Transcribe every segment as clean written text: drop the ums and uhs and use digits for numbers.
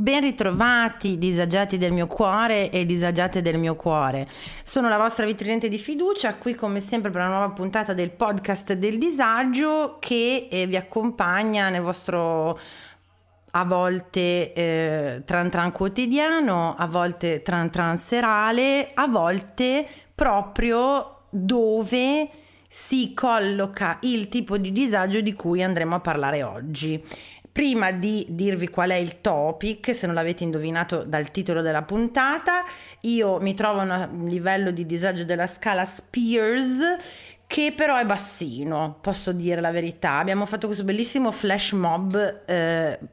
Ben ritrovati, disagiati del mio cuore e disagiate del mio cuore. Sono la vostra Vee Tridente di fiducia, qui come sempre per una nuova puntata del podcast del disagio che vi accompagna nel vostro a volte tran tran quotidiano, a volte tran tran serale, a volte proprio dove si colloca il tipo di disagio di cui andremo a parlare oggi. Prima di dirvi qual è il topic, se non l'avete indovinato dal titolo della puntata, io mi trovo a un livello di disagio della scala Spears che però è bassino, posso dire la verità. Abbiamo fatto questo bellissimo flash mob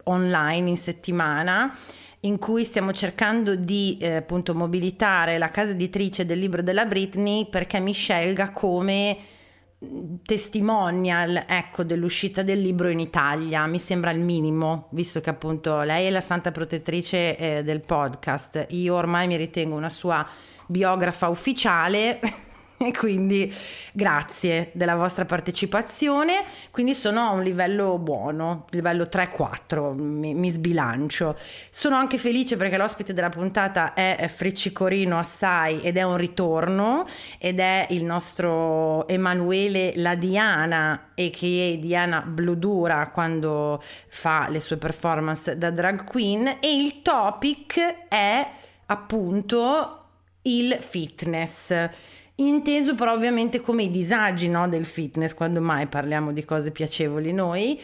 online in settimana in cui stiamo cercando di appunto mobilitare la casa editrice del libro della Britney perché mi scelga come testimonial, ecco, dell'uscita del libro in Italia. Mi sembra il minimo, visto che appunto lei è la santa protettrice del podcast, io ormai mi ritengo una sua biografa ufficiale e quindi grazie della vostra partecipazione. Quindi sono a un livello buono, livello 3-4, mi sbilancio. Sono anche felice perché l'ospite della puntata è Freccicorino Assai ed è un ritorno, ed è il nostro Emanuele Ladiana, a.k.a. Diana Blu Dura, quando fa le sue performance da drag queen, e il topic è appunto il fitness, inteso però ovviamente come i disagi, no, del fitness, quando mai parliamo di cose piacevoli noi,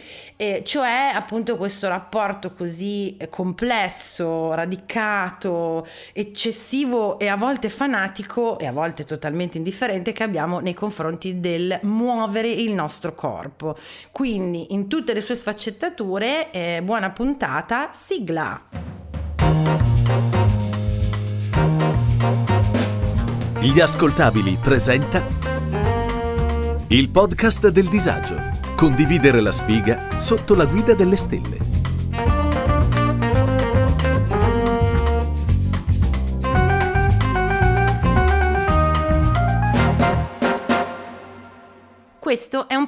cioè appunto questo rapporto così complesso, radicato, eccessivo e a volte fanatico e a volte totalmente indifferente che abbiamo nei confronti del muovere il nostro corpo, quindi in tutte le sue sfaccettature. Buona puntata, sigla. Gli Ascoltabili presenta il podcast del disagio. Condividere la sfiga sotto la guida delle stelle. Questo è un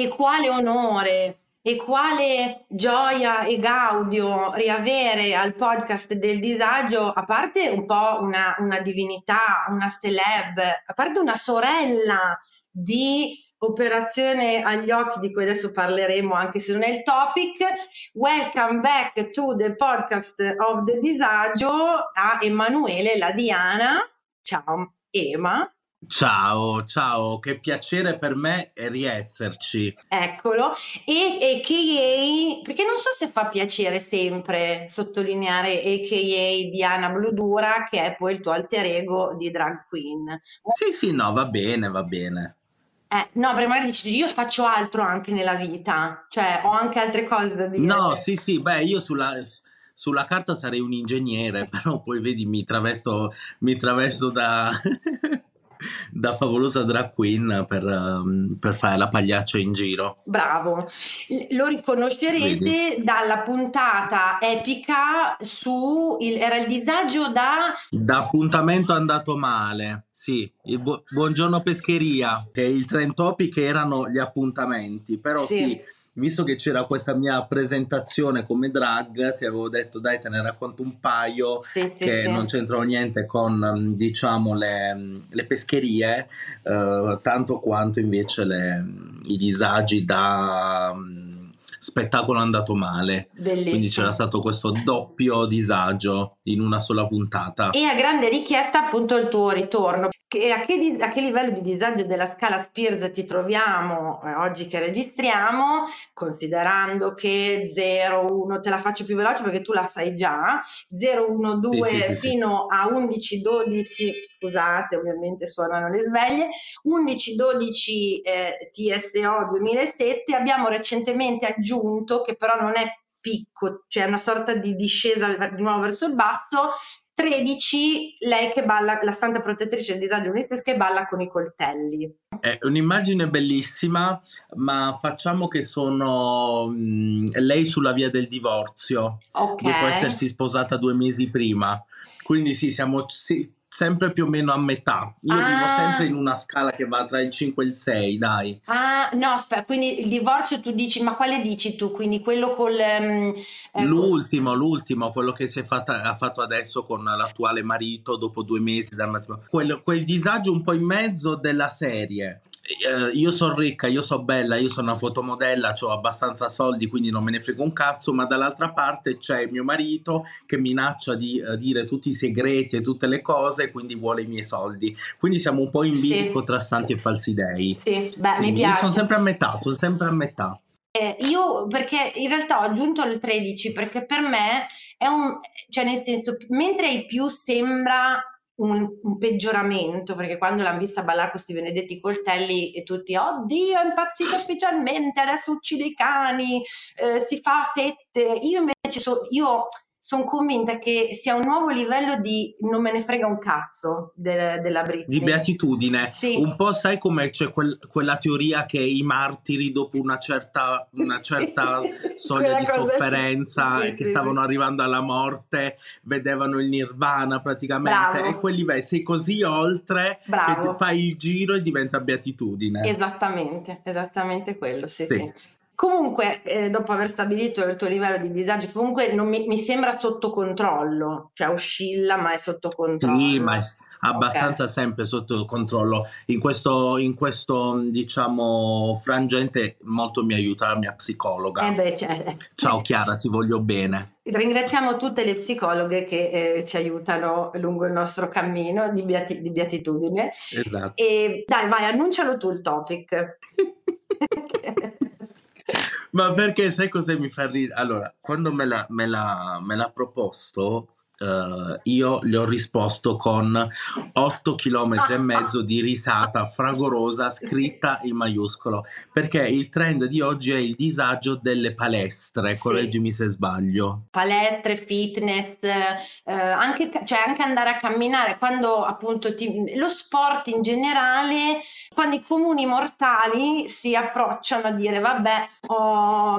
E quale onore e quale gioia e gaudio riavere al podcast del disagio, a parte un po' una divinità, una celeb, a parte una sorella di operazione agli occhi di cui adesso parleremo anche se non è il topic. Welcome back to the podcast of the disagio a Emanuele Ladiana. Ciao Ema. Ciao, ciao, che piacere per me riesserci. Eccolo, e a.k.a., perché non so se fa piacere sempre sottolineare a.k.a. Diana Blu Dura, che è poi il tuo alter ego di drag queen. Sì, sì, no, va bene, va bene. No, perché magari dici, io faccio altro anche nella vita, cioè ho anche altre cose da dire. No, sì, sì, beh, io sulla carta sarei un ingegnere, però poi vedi, mi travesto da... da favolosa drag queen per fare la pagliaccia in giro. Bravo, lo riconoscerete. Vedi? Dalla puntata epica su era il disagio da appuntamento andato male. Sì, il buongiorno pescheria, che il trend topic erano gli appuntamenti, però sì, visto che c'era questa mia presentazione come drag, ti avevo detto dai, te ne racconto un paio, sì. Non c'entrano niente con, diciamo, le pescherie, tanto quanto invece i disagi da spettacolo andato male. Bellissimo. Quindi c'era stato questo doppio disagio in una sola puntata. E a grande richiesta appunto il tuo ritorno. A che livello di disagio della scala Spears ti troviamo oggi che registriamo, considerando che 0-1 te la faccio più veloce perché tu la sai già, 0-1-2 sì, fino a 11-12, scusate ovviamente suonano le sveglie, 11-12 TSO 2007, abbiamo recentemente aggiunto che però non è picco, cioè una sorta di discesa di nuovo verso il basso, 13, lei che balla, la santa protettrice del disagio Unispes che balla con i coltelli. È un'immagine bellissima, ma facciamo che sono lei sulla via del divorzio, okay, dopo essersi sposata 2 mesi prima. Quindi sì, siamo sempre più o meno a metà. Io vivo sempre in una scala che va tra il 5 e il 6, dai. Ah, no, aspetta, quindi il divorzio tu dici, ma quale dici tu? Quindi quello col... L'ultimo, quello che si è ha fatto adesso con l'attuale marito dopo 2 mesi dal matrimonio. Quel disagio un po' in mezzo della serie. Io sono ricca, io sono bella, io sono una fotomodella, ho abbastanza soldi quindi non me ne frego un cazzo, ma dall'altra parte c'è mio marito che minaccia di dire tutti i segreti e tutte le cose, quindi vuole i miei soldi, quindi siamo un po' in bilico tra santi e falsi dei. Sì, beh, sì, mi piace. Sono sempre a metà. Io perché in realtà ho aggiunto il 13 perché per me è un, cioè nel senso, mentre il più sembra un peggioramento, perché quando l'hanno vista ballare questi benedetti coltelli e tutti oddio è impazzita ufficialmente, adesso uccide i cani, si fa fette, io invece sono convinta che sia un nuovo livello di non me ne frega un cazzo della Britney. Di beatitudine. Sì. Un po' sai come c'è quella teoria che i martiri dopo una certa soglia di sofferenza che stavano arrivando alla morte vedevano il nirvana praticamente. Bravo. E quelli sei così oltre che fai il giro e diventa beatitudine. Esattamente quello, sì. Comunque, dopo aver stabilito il tuo livello di disagio, che comunque non mi sembra sotto controllo, cioè oscilla ma è sotto controllo. Sì, ma è abbastanza sempre sotto controllo. In questo, diciamo, frangente molto mi aiuta la mia psicologa. Ciao Chiara, ti voglio bene. Ringraziamo tutte le psicologhe che ci aiutano lungo il nostro cammino di beatitudine. Esatto. E dai, vai, annuncialo tu il topic. Ma perché sai cosa mi fa ridere? Allora, quando me l'ha proposto, io gli ho risposto con 8,5 km di risata fragorosa scritta in maiuscolo, perché il trend di oggi è il disagio delle palestre, correggimi se sbaglio. Palestre, fitness, anche andare a camminare, quando appunto lo sport in generale, quando i comuni mortali si approcciano a dire vabbè,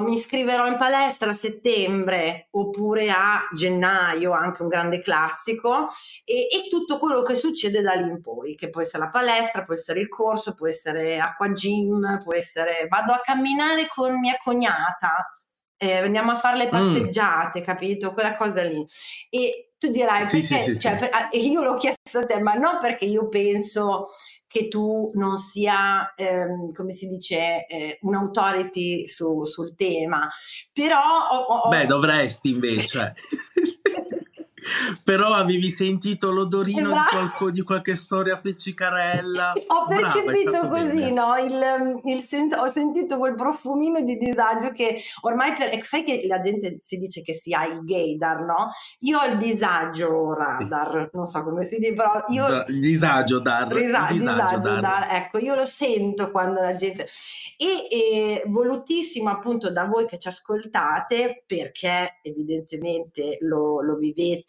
mi iscriverò in palestra a settembre oppure a gennaio, anche un grande classico, e tutto quello che succede da lì in poi, che può essere la palestra, può essere il corso, può essere acqua gym, può essere vado a camminare con mia cognata, andiamo a fare le passeggiate, capito? Quella cosa lì. E tu dirai io l'ho chiesto a te, ma non perché io penso che tu non sia, come si dice, un'autority sul tema, però... Beh, dovresti invece... Però avevi sentito l'odorino di qualche storia freccicarella. Ho percepito così, bene. No? Ho sentito quel profumino di disagio che ormai sai che la gente si dice che si ha il gaydar, no? Io ho il disagio radar, non so come si dice, però io disagio dar. Ecco, io lo sento quando la gente e volutissimo appunto da voi che ci ascoltate, perché evidentemente lo vivete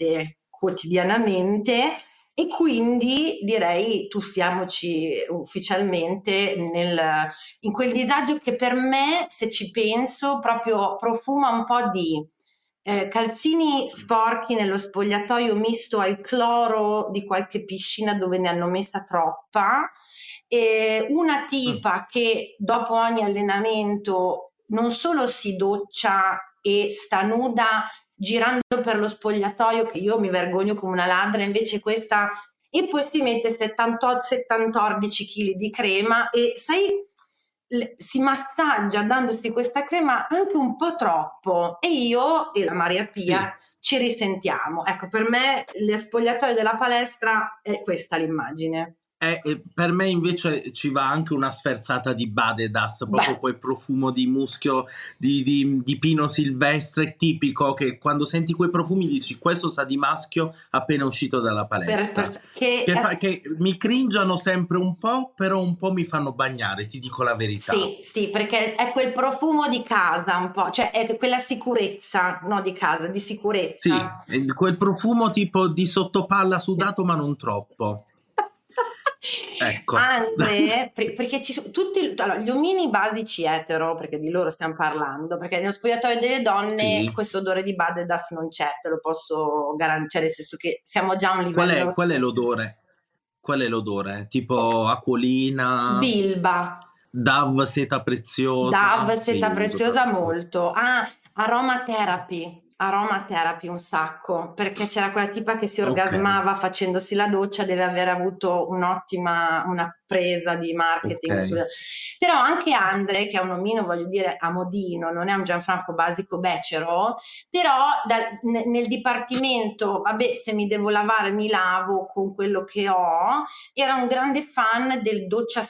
quotidianamente, e quindi direi tuffiamoci ufficialmente in quel disagio che per me, se ci penso, proprio profuma un po' di calzini sporchi nello spogliatoio misto al cloro di qualche piscina dove ne hanno messa troppa, e una tipa che dopo ogni allenamento non solo si doccia e sta nuda girando per lo spogliatoio, che io mi vergogno come una ladra, invece questa, e poi si mette 74 kg di crema, e sai si massaggia dandoti questa crema anche un po' troppo, e io e la Maria Pia ci risentiamo. Ecco, per me le spogliatoie della palestra è questa l'immagine. Per me invece ci va anche una sferzata di Badedas, proprio quel profumo di muschio, di pino silvestre tipico, che quando senti quei profumi dici questo sa di maschio appena uscito dalla palestra, che mi cringiano sempre un po', però un po' mi fanno bagnare, ti dico la verità. Sì, perché è quel profumo di casa un po', cioè è quella sicurezza, no, di casa, di sicurezza. Sì, quel profumo tipo di sottopalla sudato, ma non troppo. Ecco. Anne, perché allora, gli omini basici etero, perché di loro stiamo parlando, perché nello spogliatoio delle donne questo odore di Badedas non c'è, te lo posso garantire, nel senso che siamo già a un livello. Qual è l'odore? Tipo acquolina? Bilba. Dove seta preziosa? Dove seta preziosa molto. Ah, aromatherapy un sacco, perché c'era quella tipa che si orgasmava facendosi la doccia, deve aver avuto una presa di marketing Però anche Andre, che è un omino, voglio dire, a modino, non è un Gianfranco Basico becero, però nel dipartimento vabbè, se mi devo lavare mi lavo con quello che ho, era un grande fan del doccia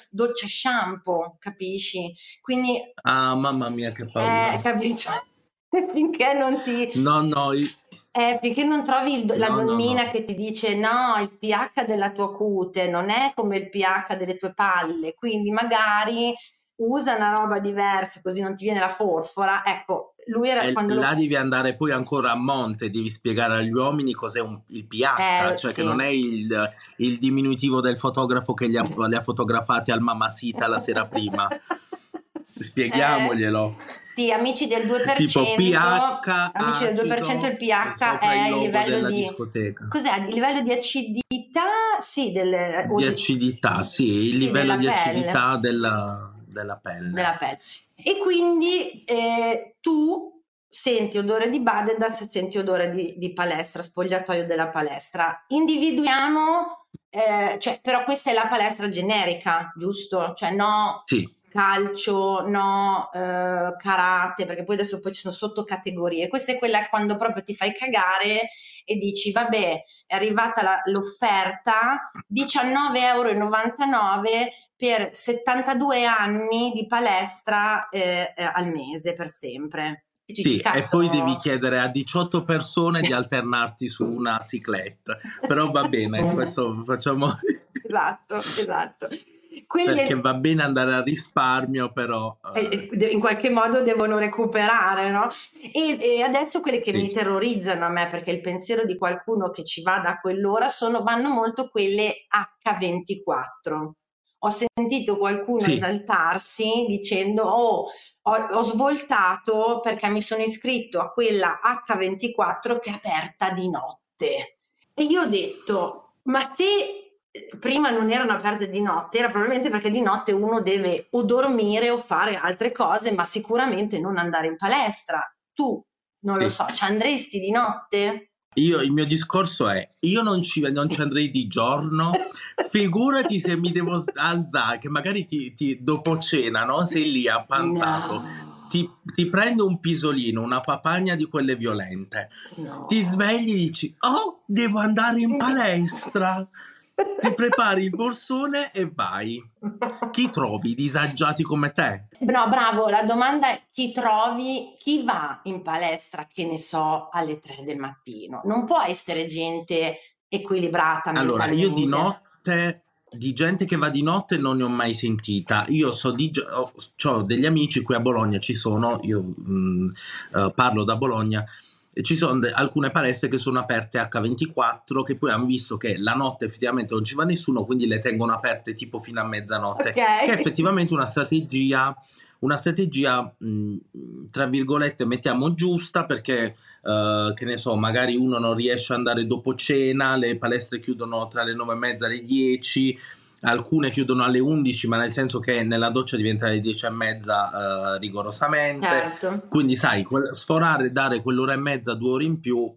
shampoo, capisci? Quindi mamma mia, che paura, capito? Finché non ti... No. Finché non trovi la donnina che ti dice no, il pH della tua cute non è come il pH delle tue palle, quindi magari usa una roba diversa, così non ti viene la forfora. Ecco, lui era... devi andare poi ancora a monte, devi spiegare agli uomini cos'è il pH, cioè che non è il diminutivo del fotografo che li ha fotografati al Mamasita la sera prima. Spieghiamoglielo. Sì, amici del 2%, tipo pH, amici acido, del 2% il pH è il livello di discoteca. Cos'è? Il livello di acidità? Sì, livello di acidità della pelle. E quindi tu senti odore di Badedas, senti odore di palestra, spogliatoio della palestra. Individuiamo, però questa è la palestra generica, giusto? Cioè no. Sì. Calcio, karate, perché poi ci sono sottocategorie. Questa è quella quando proprio ti fai cagare e dici vabbè, è arrivata l'offerta, €19,99 per 72 anni di palestra al mese, per sempre. E poi devi chiedere a 18 persone di alternarti su una cyclette, però va bene, questo facciamo... Esatto. Perché va bene andare a risparmio, però in qualche modo devono recuperare, no? E adesso quelle che mi terrorizzano a me, perché il pensiero di qualcuno che ci vada a quell'ora vanno molto quelle H24. Ho sentito qualcuno esaltarsi dicendo ho svoltato perché mi sono iscritto a quella H24 che è aperta di notte. E io ho detto, ma se prima non erano aperte di notte, era probabilmente perché di notte uno deve o dormire o fare altre cose, ma sicuramente non andare in palestra. Tu, non lo so, ci andresti di notte? Il mio discorso è, io non ci andrei di giorno, figurati se mi devo alzare, che magari dopo cena, no? Sei lì appanzato. No. Ti prendo un pisolino, una papagna di quelle violente, ti svegli e dici, devo andare in palestra. Ti prepari il borsone e vai. Chi trovi disagiati come te? No, bravo, la domanda è chi va in palestra, che ne so, alle 3 del mattino? Non può essere gente equilibrata. Allora, io di notte, di gente che va di notte non ne ho mai sentita. Io ho degli amici qui a Bologna, ci sono, io parlo da Bologna, ci sono alcune palestre che sono aperte H24, che poi hanno visto che la notte effettivamente non ci va nessuno, quindi le tengono aperte tipo fino a mezzanotte, che è effettivamente una strategia tra virgolette mettiamo giusta, perché che ne so, magari uno non riesce ad andare dopo cena, le palestre chiudono tra le 9:30 e le 10, alcune chiudono alle 11, ma nel senso che nella doccia diventa alle 10:30 rigorosamente, quindi sai, sforare, dare quell'ora e mezza, 2 ore in più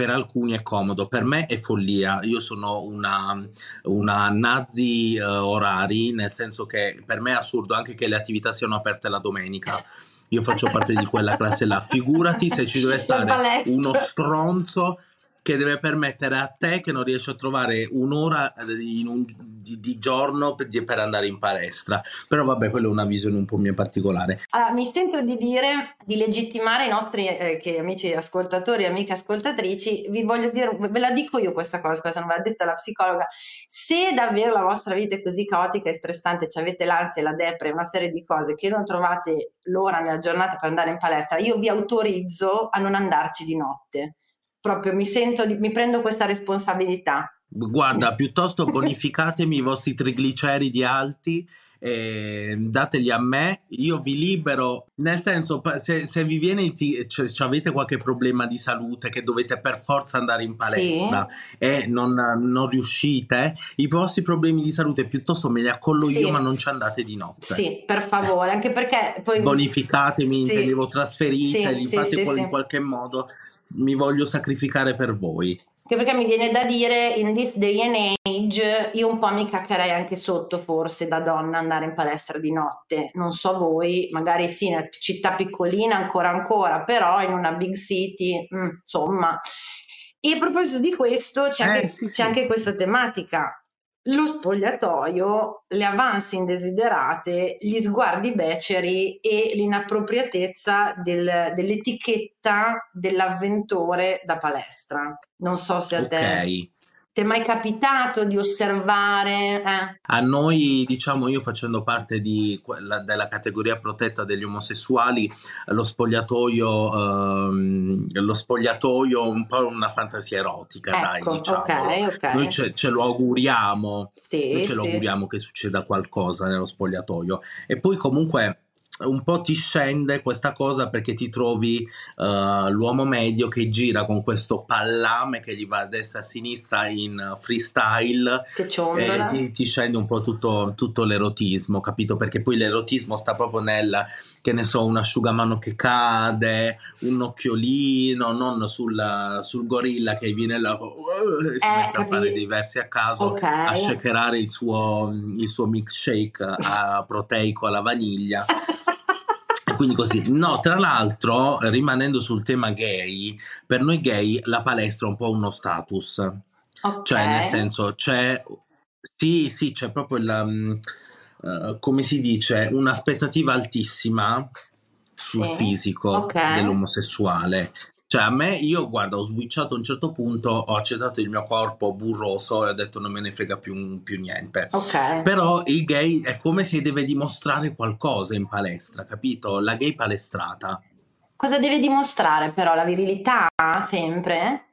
per alcuni è comodo, per me è follia. Io sono una nazi orari, nel senso che per me è assurdo anche che le attività siano aperte la domenica. Io faccio parte di quella classe là, figurati se ci deve stare uno stronzo che deve permettere a te che non riesci a trovare un'ora di giorno per andare in palestra. Però vabbè, quella è una visione un po' mia particolare. Allora, mi sento di dire, di legittimare i nostri che amici ascoltatori e amiche ascoltatrici, vi voglio dire, ve la dico io questa cosa non ve l'ha detta la psicologa: se davvero la vostra vita è così caotica e stressante, ci avete l'ansia e la depre, una serie di cose, che non trovate l'ora nella giornata per andare in palestra, io vi autorizzo a non andarci di notte. Proprio mi prendo questa responsabilità. Guarda, piuttosto bonificatemi i vostri trigliceridi alti e dateli a me, io vi libero. Nel senso, se vi viene, cioè, avete qualche problema di salute che dovete per forza andare in palestra, sì, e non riuscite, i vostri problemi di salute piuttosto me li accollo, sì, io, ma non ci andate di notte. Sì, per favore, anche perché poi bonificatemi, sì, intendevo trasferiteli, sì, fate, sì, in qualche modo. Mi voglio sacrificare per voi. Che perché mi viene da dire, in this day and age, io un po' mi caccherei anche sotto, forse, da donna, andare in palestra di notte. Non so voi, magari sì, in una città piccolina ancora, però in una big city, insomma. E a proposito di questo, c'è anche questa tematica. Lo spogliatoio, le avance indesiderate, gli sguardi beceri e l'inappropriatezza dell'etichetta dell'avventore da palestra. Non so se a te ti è mai capitato di osservare? A noi, diciamo, io facendo parte di della categoria protetta degli omosessuali, lo spogliatoio un po' una fantasia erotica, ecco, dai, diciamo. Okay. Noi ce lo auguriamo, sì, noi ce lo auguriamo che succeda qualcosa nello spogliatoio. E poi comunque un po' ti scende questa cosa, perché ti trovi l'uomo medio che gira con questo pallame che gli va a destra e a sinistra in freestyle, che e ti scende un po' tutto l'erotismo, capito? Perché poi l'erotismo sta proprio nel, che ne so, un asciugamano che cade, un occhiolino, non sul gorilla che viene là, si mette a fare diversi a caso, a shakerare il suo milkshake proteico alla vaniglia. Quindi così, no, tra l'altro, rimanendo sul tema gay, per noi gay la palestra è un po' uno status, cioè nel senso c'è, sì, c'è proprio come si dice, un'aspettativa altissima sul fisico dell'omosessuale. Cioè a me, io guarda, ho switchato a un certo punto, ho accettato il mio corpo burroso e ho detto non me ne frega più niente. Però il gay è come se deve dimostrare qualcosa in palestra, capito? La gay palestrata. Cosa deve dimostrare però? La virilità sempre?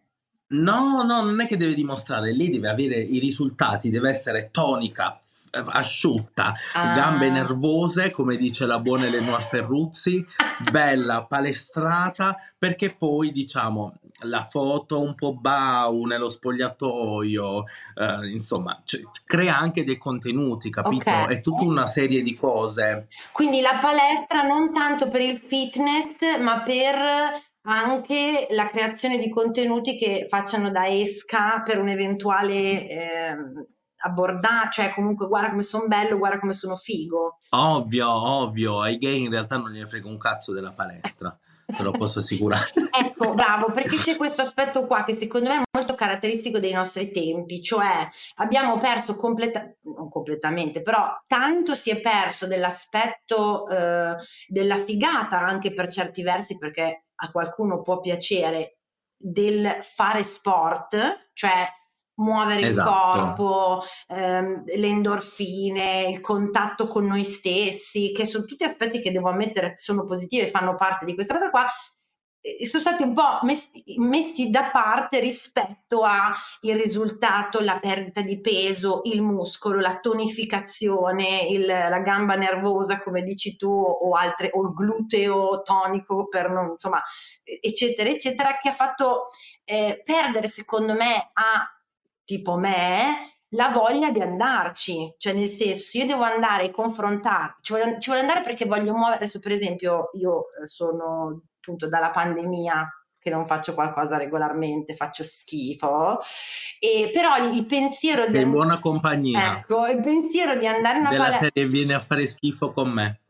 No, non è che deve dimostrare, lei deve avere i risultati, deve essere tonica, asciutta, gambe nervose, come dice la buona Eleonora Ferruzzi, bella, palestrata, perché poi, diciamo, la foto un po' bau nello spogliatoio, insomma, crea anche dei contenuti, capito? È tutta una serie di cose. Quindi la palestra non tanto per il fitness, ma per anche la creazione di contenuti che facciano da esca per un eventuale abbordare, cioè comunque guarda come sono bello, guarda come sono figo. Ovvio, ai gay in realtà non gliene frega un cazzo della palestra, te lo posso assicurare. Ecco, bravo, perché c'è questo aspetto qua che secondo me è molto caratteristico dei nostri tempi, cioè abbiamo perso non completamente, però tanto si è perso dell'aspetto della figata, anche per certi versi, perché a qualcuno può piacere, del fare sport, cioè muovere il corpo, le endorfine, il contatto con noi stessi, che sono tutti aspetti che devo ammettere sono positivi e fanno parte di questa cosa qua, e sono stati un po' messi da parte rispetto a il risultato, la perdita di peso, il muscolo, la tonificazione, la gamba nervosa come dici tu, o il gluteo tonico, per non, insomma, eccetera eccetera, che ha fatto perdere, secondo me, a tipo me, la voglia di andarci. Cioè nel senso, se io devo andare e confrontarmi, ci voglio andare perché voglio muovere. Adesso per esempio io sono appunto dalla pandemia, che non faccio qualcosa regolarmente, faccio schifo. E però il pensiero di... Sei buona compagnia. Ecco, il pensiero di andare in una palestra... Della serie vieni a fare schifo con me.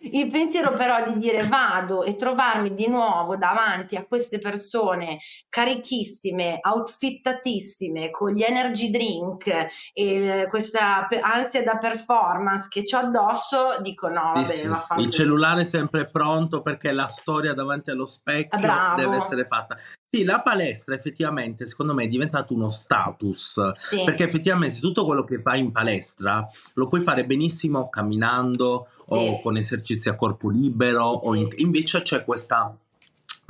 Il pensiero però di dire vado e trovarmi di nuovo davanti a queste persone carichissime, outfittatissime, con gli energy drink e questa ansia da performance che c'ho addosso, dico no, vabbè, sì, va fatto. Il cellulare è sempre pronto perché la storia davanti allo specchio deve essere fatta. Sì, la palestra effettivamente secondo me è diventato uno status, sì, perché effettivamente tutto quello che fai in palestra lo puoi fare benissimo camminando o con esercizi a corpo libero, sì, o invece c'è questa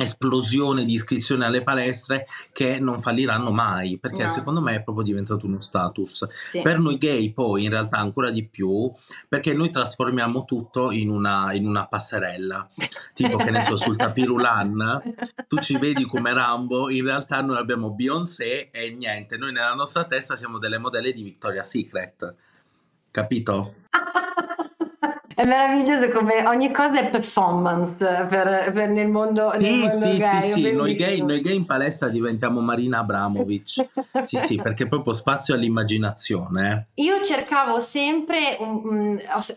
esplosione di iscrizioni alle palestre che non falliranno mai, perché secondo me è proprio diventato uno status, sì, per noi gay poi in realtà ancora di più, perché noi trasformiamo tutto in una passerella, tipo che ne so, sul tapirulan tu ci vedi come Rambo, in realtà noi abbiamo Beyoncé e niente, noi nella nostra testa siamo delle modelle di Victoria's Secret, capito? È meraviglioso come ogni cosa è performance per nel mondo, sì, nel mondo sì, gay. Sì, sì, noi gay in palestra diventiamo Marina Abramovic. Sì, sì, perché proprio spazio all'immaginazione. Io cercavo sempre,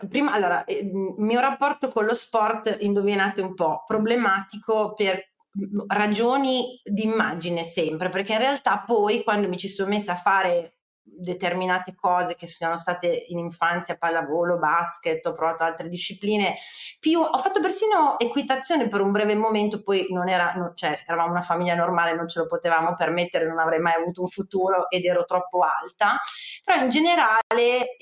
prima, allora, il mio rapporto con lo sport, indovinate un po', problematico per ragioni di immagine sempre, perché in realtà poi quando mi ci sono messa a fare determinate cose che sono state in infanzia, pallavolo, basket, ho provato altre discipline, più ho fatto persino equitazione per un breve momento, poi non, eravamo una famiglia normale, non ce lo potevamo permettere, non avrei mai avuto un futuro ed ero troppo alta, però in generale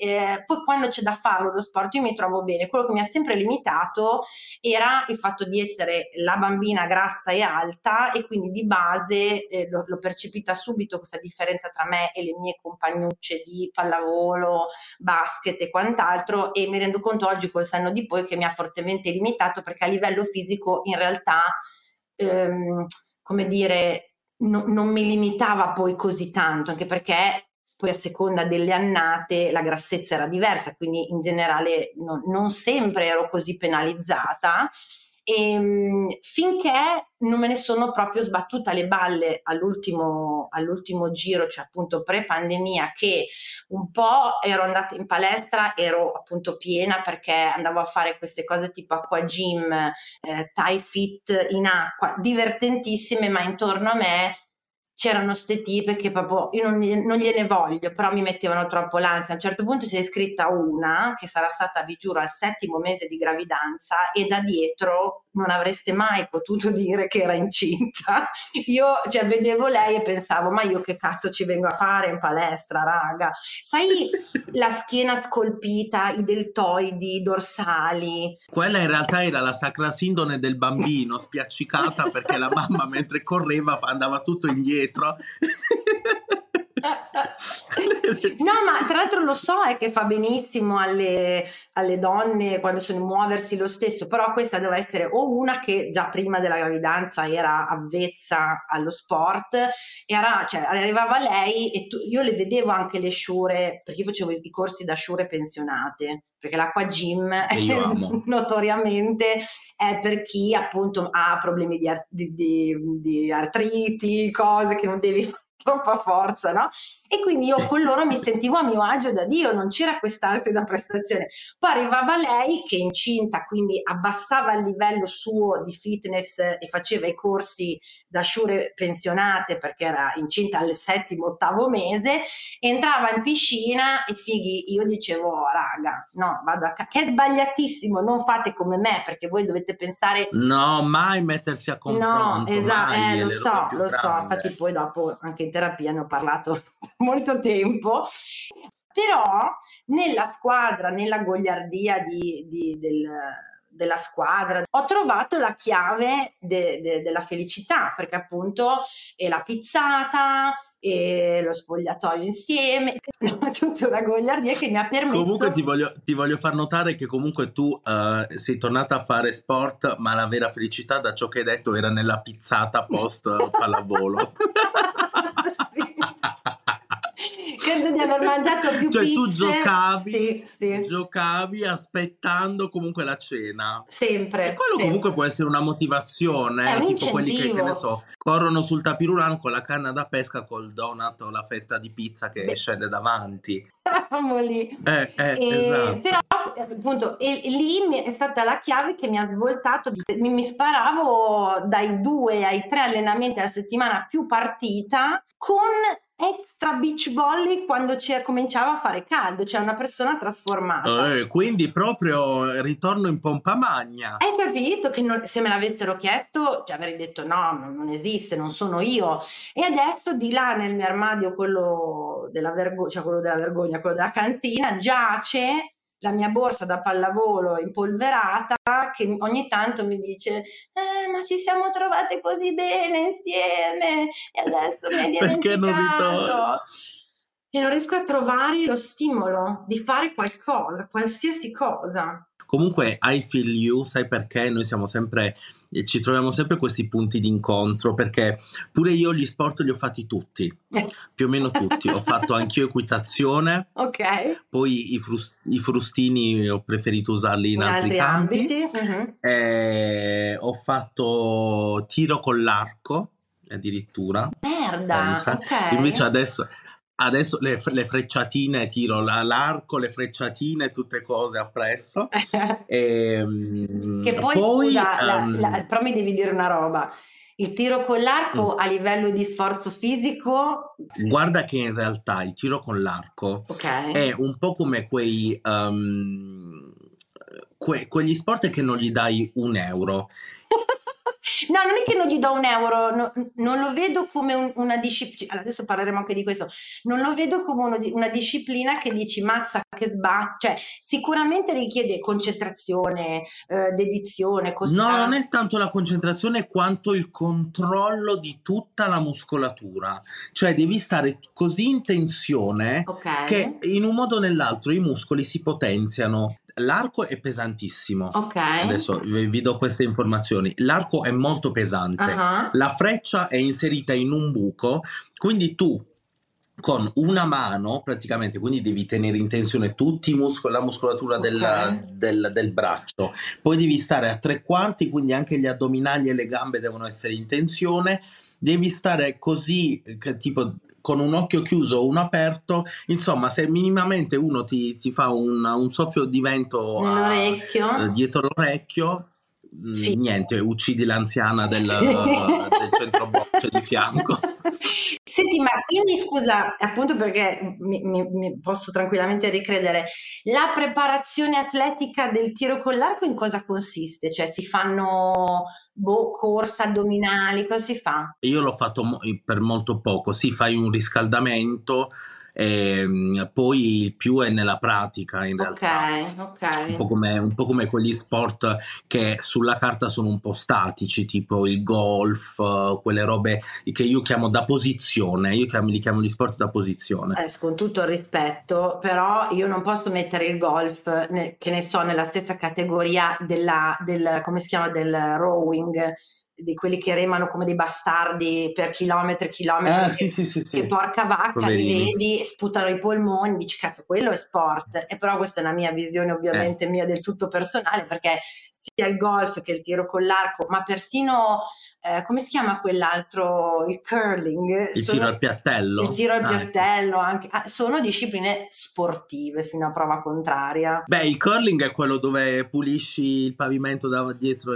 poi quando c'è da farlo lo sport io mi trovo bene. Quello che mi ha sempre limitato era il fatto di essere la bambina grassa e alta, e quindi di base l'ho percepita subito questa differenza tra me e le mie compagne di pallavolo, basket e quant'altro, e mi rendo conto oggi col senno di poi che mi ha fortemente limitato, perché a livello fisico in realtà come dire non mi limitava poi così tanto, anche perché poi a seconda delle annate la grassezza era diversa, quindi in generale non sempre ero così penalizzata. E finché non me ne sono proprio sbattuta le balle all'ultimo giro, cioè appunto pre-pandemia, che un po' ero andata in palestra, ero appunto piena perché andavo a fare queste cose tipo acqua gym, Thai fit in acqua, divertentissime, ma intorno a me c'erano ste tipe che proprio io non gliene voglio, però mi mettevano troppo l'ansia. A un certo punto si è iscritta una che sarà stata, vi giuro, al 7° mese di gravidanza, e da dietro non avreste mai potuto dire che era incinta. Io vedevo lei e pensavo, ma io che cazzo ci vengo a fare in palestra, raga? Sai, la schiena scolpita, i deltoidi, i dorsali. Quella in realtà era la sacra sindone del bambino, spiaccicata perché la mamma mentre correva andava tutto indietro. No, ma tra l'altro lo so è che fa benissimo alle donne quando sono muoversi lo stesso, però questa deve essere o una che già prima della gravidanza era avvezza allo sport, arrivava lei e io le vedevo anche le sciure, perché io facevo i corsi da sciure pensionate, perché l'acqua gym notoriamente è per chi appunto ha problemi di artriti, cose che non devi fare troppa forza, no? E quindi io con loro mi sentivo a mio agio da Dio, non c'era quest'ansia da prestazione. Poi arrivava lei che incinta, quindi abbassava il livello suo di fitness e faceva i corsi da sciure pensionate perché era incinta al 7º, 8º mese, entrava in piscina e fighi, io dicevo, raga, no, vado a che è sbagliatissimo, non fate come me, perché voi dovete pensare... No, mai mettersi a confronto. No, esatto, lo so, infatti poi dopo anche terapia ne ho parlato molto tempo, però nella squadra, nella gogliardia della squadra ho trovato la chiave della felicità, perché appunto è la pizzata e lo spogliatoio insieme, tutta una gogliardia che mi ha permesso. Comunque ti voglio far notare che comunque tu sei tornata a fare sport, ma la vera felicità, da ciò che hai detto, era nella pizzata post pallavolo. Credo di aver aver mangiato più pizze. Cioè tu giocavi, giocavi aspettando comunque la cena. Sempre. E quello comunque può essere una motivazione, tipo incentivo. Quelli che ne so, corrono sul tapirulano con la canna da pesca, col donut o la fetta di pizza che scende davanti. Esatto. Però appunto lì è stata la chiave che mi ha svoltato, mi sparavo dai 2 ai 3 allenamenti alla settimana più partita, con extra beach volley quando cominciava a fare caldo, cioè una persona trasformata, quindi proprio ritorno in pompa magna. Hai capito che se me l'avessero chiesto, cioè, avrei detto no, non esiste, non sono io. E adesso di là nel mio armadio, quello della vergogna, quello della cantina, giace la mia borsa da pallavolo impolverata, che ogni tanto mi dice ma ci siamo trovate così bene insieme e adesso mi hai dimenticato. Perché non mi torno? E non riesco a trovare lo stimolo di fare qualcosa, qualsiasi cosa. Comunque I feel you, sai perché? Noi siamo sempre, ci troviamo sempre questi punti d'incontro, perché pure io gli sport li ho fatti tutti, più o meno tutti. Ho fatto anch'io equitazione, ok. Poi i frustini ho preferito usarli in altri campi. Uh-huh. Ho fatto tiro con l'arco, addirittura. Merda, okay. Invece adesso le frecciatine, tiro all'arco, le frecciatine, tutte cose appresso. Che poi scusa, però mi devi dire una roba. Il tiro con l'arco a livello di sforzo fisico? Guarda che in realtà il tiro con l'arco è un po' come quegli sport che non gli dai un euro. No, non è che non gli do un euro, no, non lo vedo come una disciplina. Allora, adesso parleremo anche di questo. Non lo vedo come una disciplina che dici mazza che sbatti, cioè sicuramente richiede concentrazione, dedizione, costanza. No, non è tanto la concentrazione quanto il controllo di tutta la muscolatura, cioè devi stare così in tensione che in un modo o nell'altro i muscoli si potenziano. L'arco è pesantissimo, adesso vi do queste informazioni. L'arco è molto pesante, la freccia è inserita in un buco, quindi tu con una mano praticamente, quindi devi tenere in tensione tutti la muscolatura del braccio, poi devi stare a 3/4, quindi anche gli addominali e le gambe devono essere in tensione, devi stare così tipo con un occhio chiuso, uno aperto, insomma se minimamente uno ti fa un soffio di vento dietro l'orecchio, niente, uccidi l'anziana del centro bocce di fianco. Senti, ma quindi scusa, appunto perché mi posso tranquillamente ricredere, la preparazione atletica del tiro con l'arco in cosa consiste? Cioè si fanno corsa addominali, cosa si fa? Io l'ho fatto per molto poco, fai un riscaldamento e poi il più è nella pratica in realtà. Un po' come quegli sport che sulla carta sono un po' statici, tipo il golf, quelle robe che io chiamo da posizione, li chiamo gli sport da posizione. Con tutto il rispetto, però io non posso mettere il golf nella stessa categoria del come si chiama, del rowing, di quelli che remano come dei bastardi per chilometri e chilometri, che porca vacca, li vedi, sputano i polmoni, dici cazzo, quello è sport. E però questa è una mia visione, ovviamente mia, del tutto personale, perché sia il golf che il tiro con l'arco, ma persino come si chiama quell'altro, il curling, il tiro al piattello anche, sono discipline sportive fino a prova contraria. Beh, il curling è quello dove pulisci il pavimento da dietro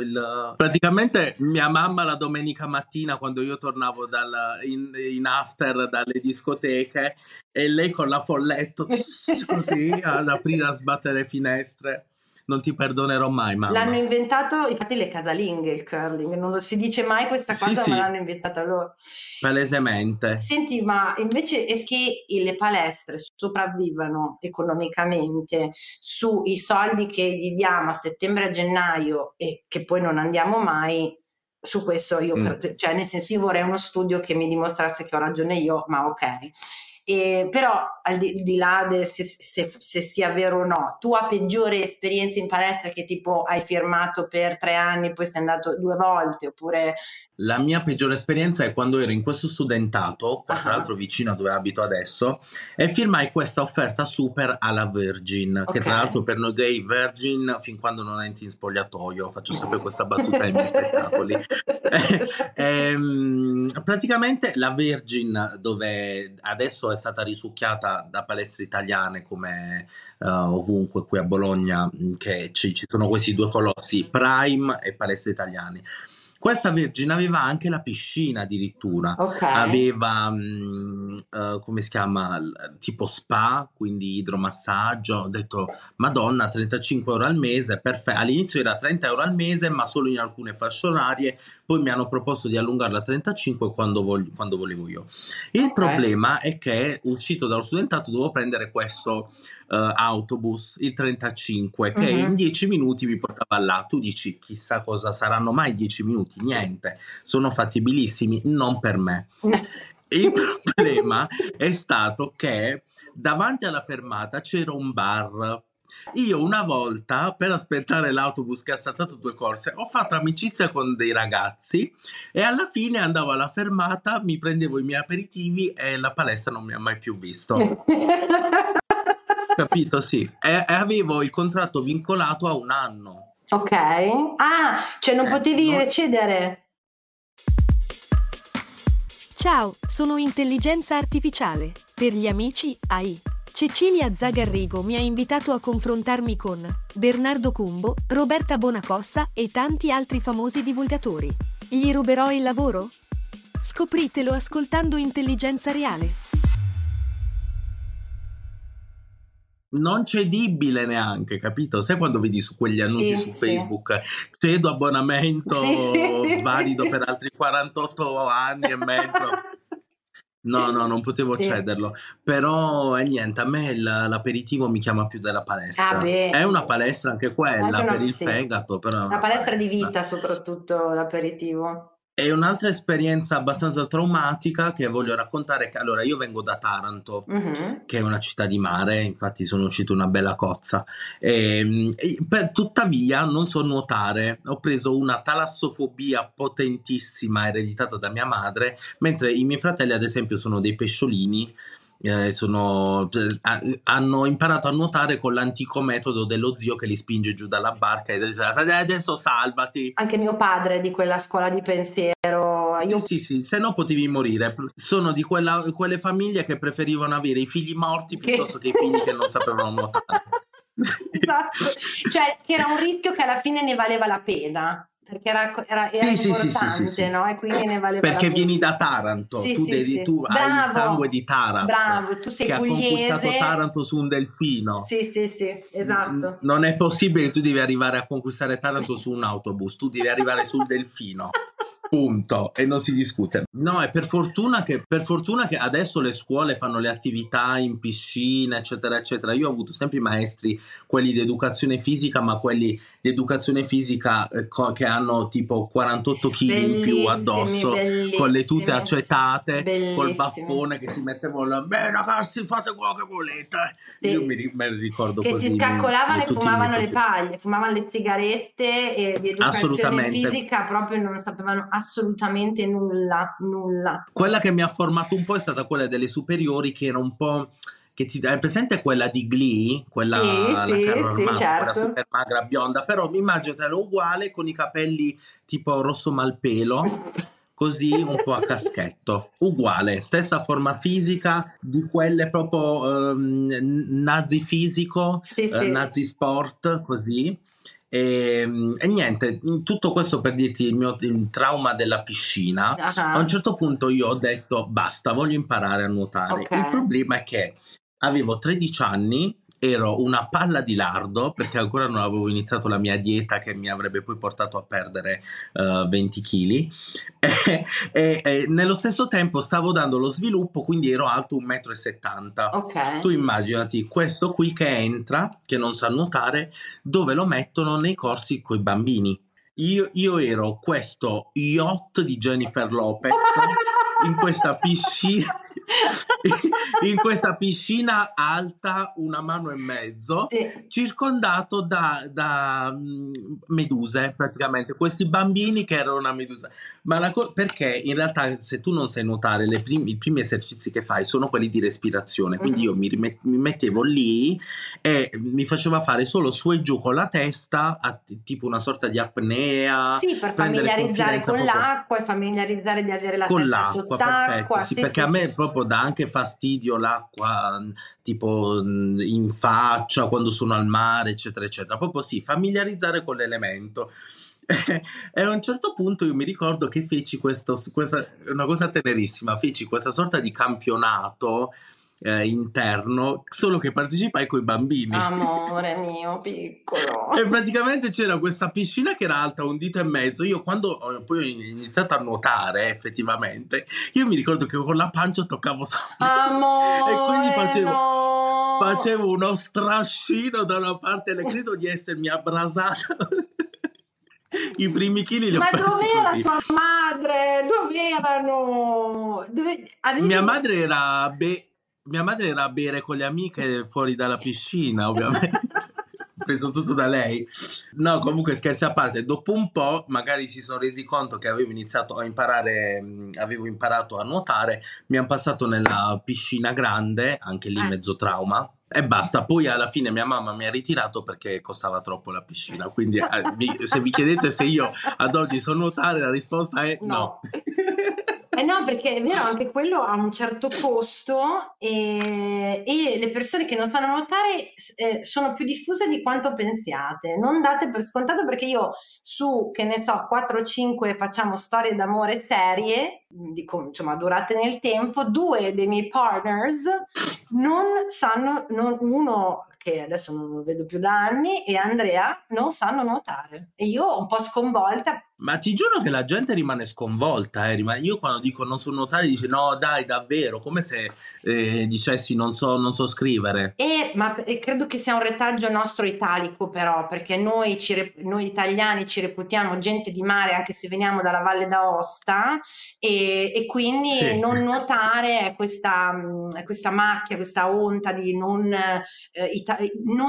praticamente mia mamma la domenica mattina, quando io tornavo in after dalle discoteche, e lei con la folletto così ad aprire, a sbattere le finestre. Non ti perdonerò mai, mamma. L'hanno inventato infatti le casalinghe il curling, non lo si dice mai questa cosa, ma l'hanno inventata loro. Palesemente. Senti, ma invece è che le palestre sopravvivano economicamente sui soldi che gli diamo a settembre e a gennaio e che poi non andiamo mai. Su questo io credo, cioè nel senso, io vorrei uno studio che mi dimostrasse che ho ragione io, ma Però al di là se sia vero o no, tua peggiore esperienza in palestra, che tipo hai firmato per 3 anni, poi sei andato 2 volte, oppure... La mia peggiore esperienza è quando ero in questo studentato, qua tra l'altro vicino a dove abito adesso, e firmai questa offerta super alla Virgin, che tra l'altro per noi gay Virgin fin quando non entri in spogliatoio, faccio sempre questa battuta ai miei spettacoli. Praticamente la Virgin, dove adesso è stata risucchiata da palestre italiane come ovunque qui a Bologna, che ci sono questi 2 colossi, Prime e palestre italiane. Questa Virgin aveva anche la piscina addirittura, aveva come si chiama, tipo spa, quindi idromassaggio. Ho detto madonna, 35 euro al mese, perfetto. All'inizio era 30 euro al mese ma solo in alcune fasce orarie, poi mi hanno proposto di allungarla a 35 quando volevo io. Il problema è che uscito dallo studentato dovevo prendere questo autobus, il 35, che in 10 minuti mi portava là. Tu dici chissà cosa saranno mai 10 minuti, niente, sono fattibilissimi, non per me. Il problema è stato che davanti alla fermata c'era un bar. Io una volta, per aspettare l'autobus che ha saltato 2 corse, ho fatto amicizia con dei ragazzi e alla fine andavo alla fermata, mi prendevo i miei aperitivi e la palestra non mi ha mai più visto. Capito? Sì. E avevo il contratto vincolato a 1 anno. Ok. Ah, cioè non potevi recedere. Ciao, sono Intelligenza Artificiale, per gli amici AI. Cecilia Zagarrigo mi ha invitato a confrontarmi con Bernardo Cumbo, Roberta Bonacossa e tanti altri famosi divulgatori. Gli ruberò il lavoro? Scopritelo ascoltando Intelligenza Reale. Non cedibile neanche, capito? Sai quando vedi su quegli annunci su Facebook, cedo abbonamento valido per altri 48 anni e mezzo. No, non potevo cederlo. Però niente, a me l'aperitivo mi chiama più della palestra. È una palestra anche quella, per il fegato. Però è una palestra di vita, soprattutto l'aperitivo. È un'altra esperienza abbastanza traumatica che voglio raccontare. Allora, io vengo da Taranto, che è una città di mare, infatti sono uscito una bella cozza. Tuttavia non so nuotare, ho preso una talassofobia potentissima ereditata da mia madre, mentre i miei fratelli ad esempio sono dei pesciolini. Hanno imparato a nuotare con l'antico metodo dello zio che li spinge giù dalla barca e dice adesso salvati. Anche mio padre di quella scuola di pensiero. Sì, se no potevi morire. Sono di quelle famiglie che preferivano avere i figli morti piuttosto che i figli che non sapevano nuotare. Esatto, cioè era un rischio che alla fine ne valeva la pena. Perché era importante, no? E quindi ne valeva perché vieni da Taranto, tu hai il sangue di Taras. Bravo, tu sei pugliese. Ha conquistato Taranto su un delfino. Sì, esatto. Non è possibile che tu devi arrivare a conquistare Taranto su un autobus, tu devi arrivare sul delfino. Punto, e non si discute. No, è per fortuna che adesso le scuole fanno le attività in piscina, eccetera, eccetera. Io ho avuto sempre i maestri, quelli di educazione fisica, ma quelli di educazione fisica che hanno tipo 48 kg in più addosso, con le tute acetate, col baffone che si mettevano. Beh, ragazzi, fate quello che volete. Io me lo ricordo che così. Che si scaccolavano e fumavano le paglie, fumavano le sigarette, e di educazione fisica proprio non sapevano assolutamente nulla. Quella che mi ha formato un po' è stata quella delle superiori, che era un po' che ti è presente quella di Glee, quella la super magra bionda, però immaginatela uguale con i capelli tipo rosso malpelo così un po' a caschetto, uguale, stessa forma fisica di quelle proprio nazi fisico, nazi sport così. E niente, tutto questo per dirti il mio trauma della piscina. A un certo punto io ho detto basta, voglio imparare a nuotare. Il problema è che avevo 13 anni, ero una palla di lardo perché ancora non avevo iniziato la mia dieta che mi avrebbe poi portato a perdere 20 kg e nello stesso tempo stavo dando lo sviluppo, quindi ero alto 1,70 m. Tu immaginati questo qui che entra, che non sa nuotare, dove lo mettono nei corsi coi bambini. Io ero questo yacht di Jennifer Lopez in questa piscina in questa piscina alta 1,5 mani, sì, circondato da meduse, praticamente questi bambini che erano una medusa. Ma perché in realtà, se tu non sai nuotare, i primi esercizi che fai sono quelli di respirazione, quindi io mi mettevo lì e mi faceva fare solo su e giù con la testa, tipo una sorta di apnea, sì, per familiarizzare con l'acqua e familiarizzare di avere la con testa l'acqua, sott'acqua, perfetto, sì, sì, perché sì, a me proprio dà anche fastidio l'acqua tipo in faccia quando sono al mare, eccetera eccetera, proprio sì, familiarizzare con l'elemento. E a un certo punto io mi ricordo che feci una cosa tenerissima, feci questa sorta di campionato interno, solo che partecipai coi bambini. Amore mio piccolo. E praticamente c'era questa piscina che era alta 1,5 dita. Io quando poi ho iniziato a nuotare, effettivamente, io mi ricordo che con la pancia toccavo solo. Amore, e quindi facevo uno strascino da una parte, e credo di essermi abrasata. I primi chili li ho persi. Ma dov'era così tua madre? Dov'erano? Mia madre era a bere con le amiche fuori dalla piscina, ovviamente. Preso tutto da lei. No, comunque scherzi a parte, dopo un po' magari si sono resi conto che avevo iniziato a imparare, avevo imparato a nuotare, mi hanno passato nella piscina grande, anche lì mezzo trauma. E basta, poi alla fine mia mamma mi ha ritirato perché costava troppo la piscina, quindi se vi chiedete se io ad oggi so nuotare, la risposta è no. No, perché è vero, anche quello ha un certo costo e le persone che non sanno nuotare sono più diffuse di quanto pensiate. Non date per scontato, perché io su, che ne so, 4 o 5 facciamo storie d'amore serie, insomma durate nel tempo, 2 dei miei partners non sanno, uno che adesso non lo vedo più da anni, e Andrea non sanno nuotare. E io un po' sconvolta. Ma ti giuro che la gente rimane sconvolta, eh. Io quando dico non so nuotare, dice no dai davvero, come se dicessi non so scrivere. Ma credo che sia un retaggio nostro italico, però, perché noi italiani ci reputiamo gente di mare, anche se veniamo dalla Valle d'Aosta, e quindi sì, non nuotare è questa macchia, questa onta di non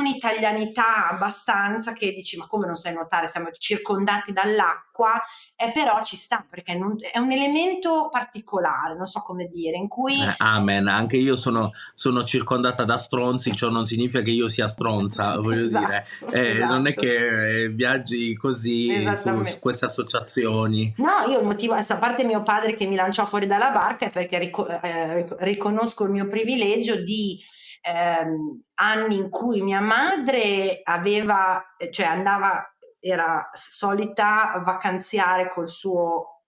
italianità abbastanza, che dici ma come non sai nuotare, siamo circondati dall'acqua. Però ci sta, perché è un elemento particolare, non so come dire, in cui amen, anche io sono circondata da stronzi, ciò non significa che io sia stronza, voglio esatto, dire esatto. Non è che viaggi così su queste associazioni. No, io il motivo, a parte mio padre che mi lanciò fuori dalla barca, è perché riconosco il mio privilegio di anni in cui mia madre era solita vacanziare col suo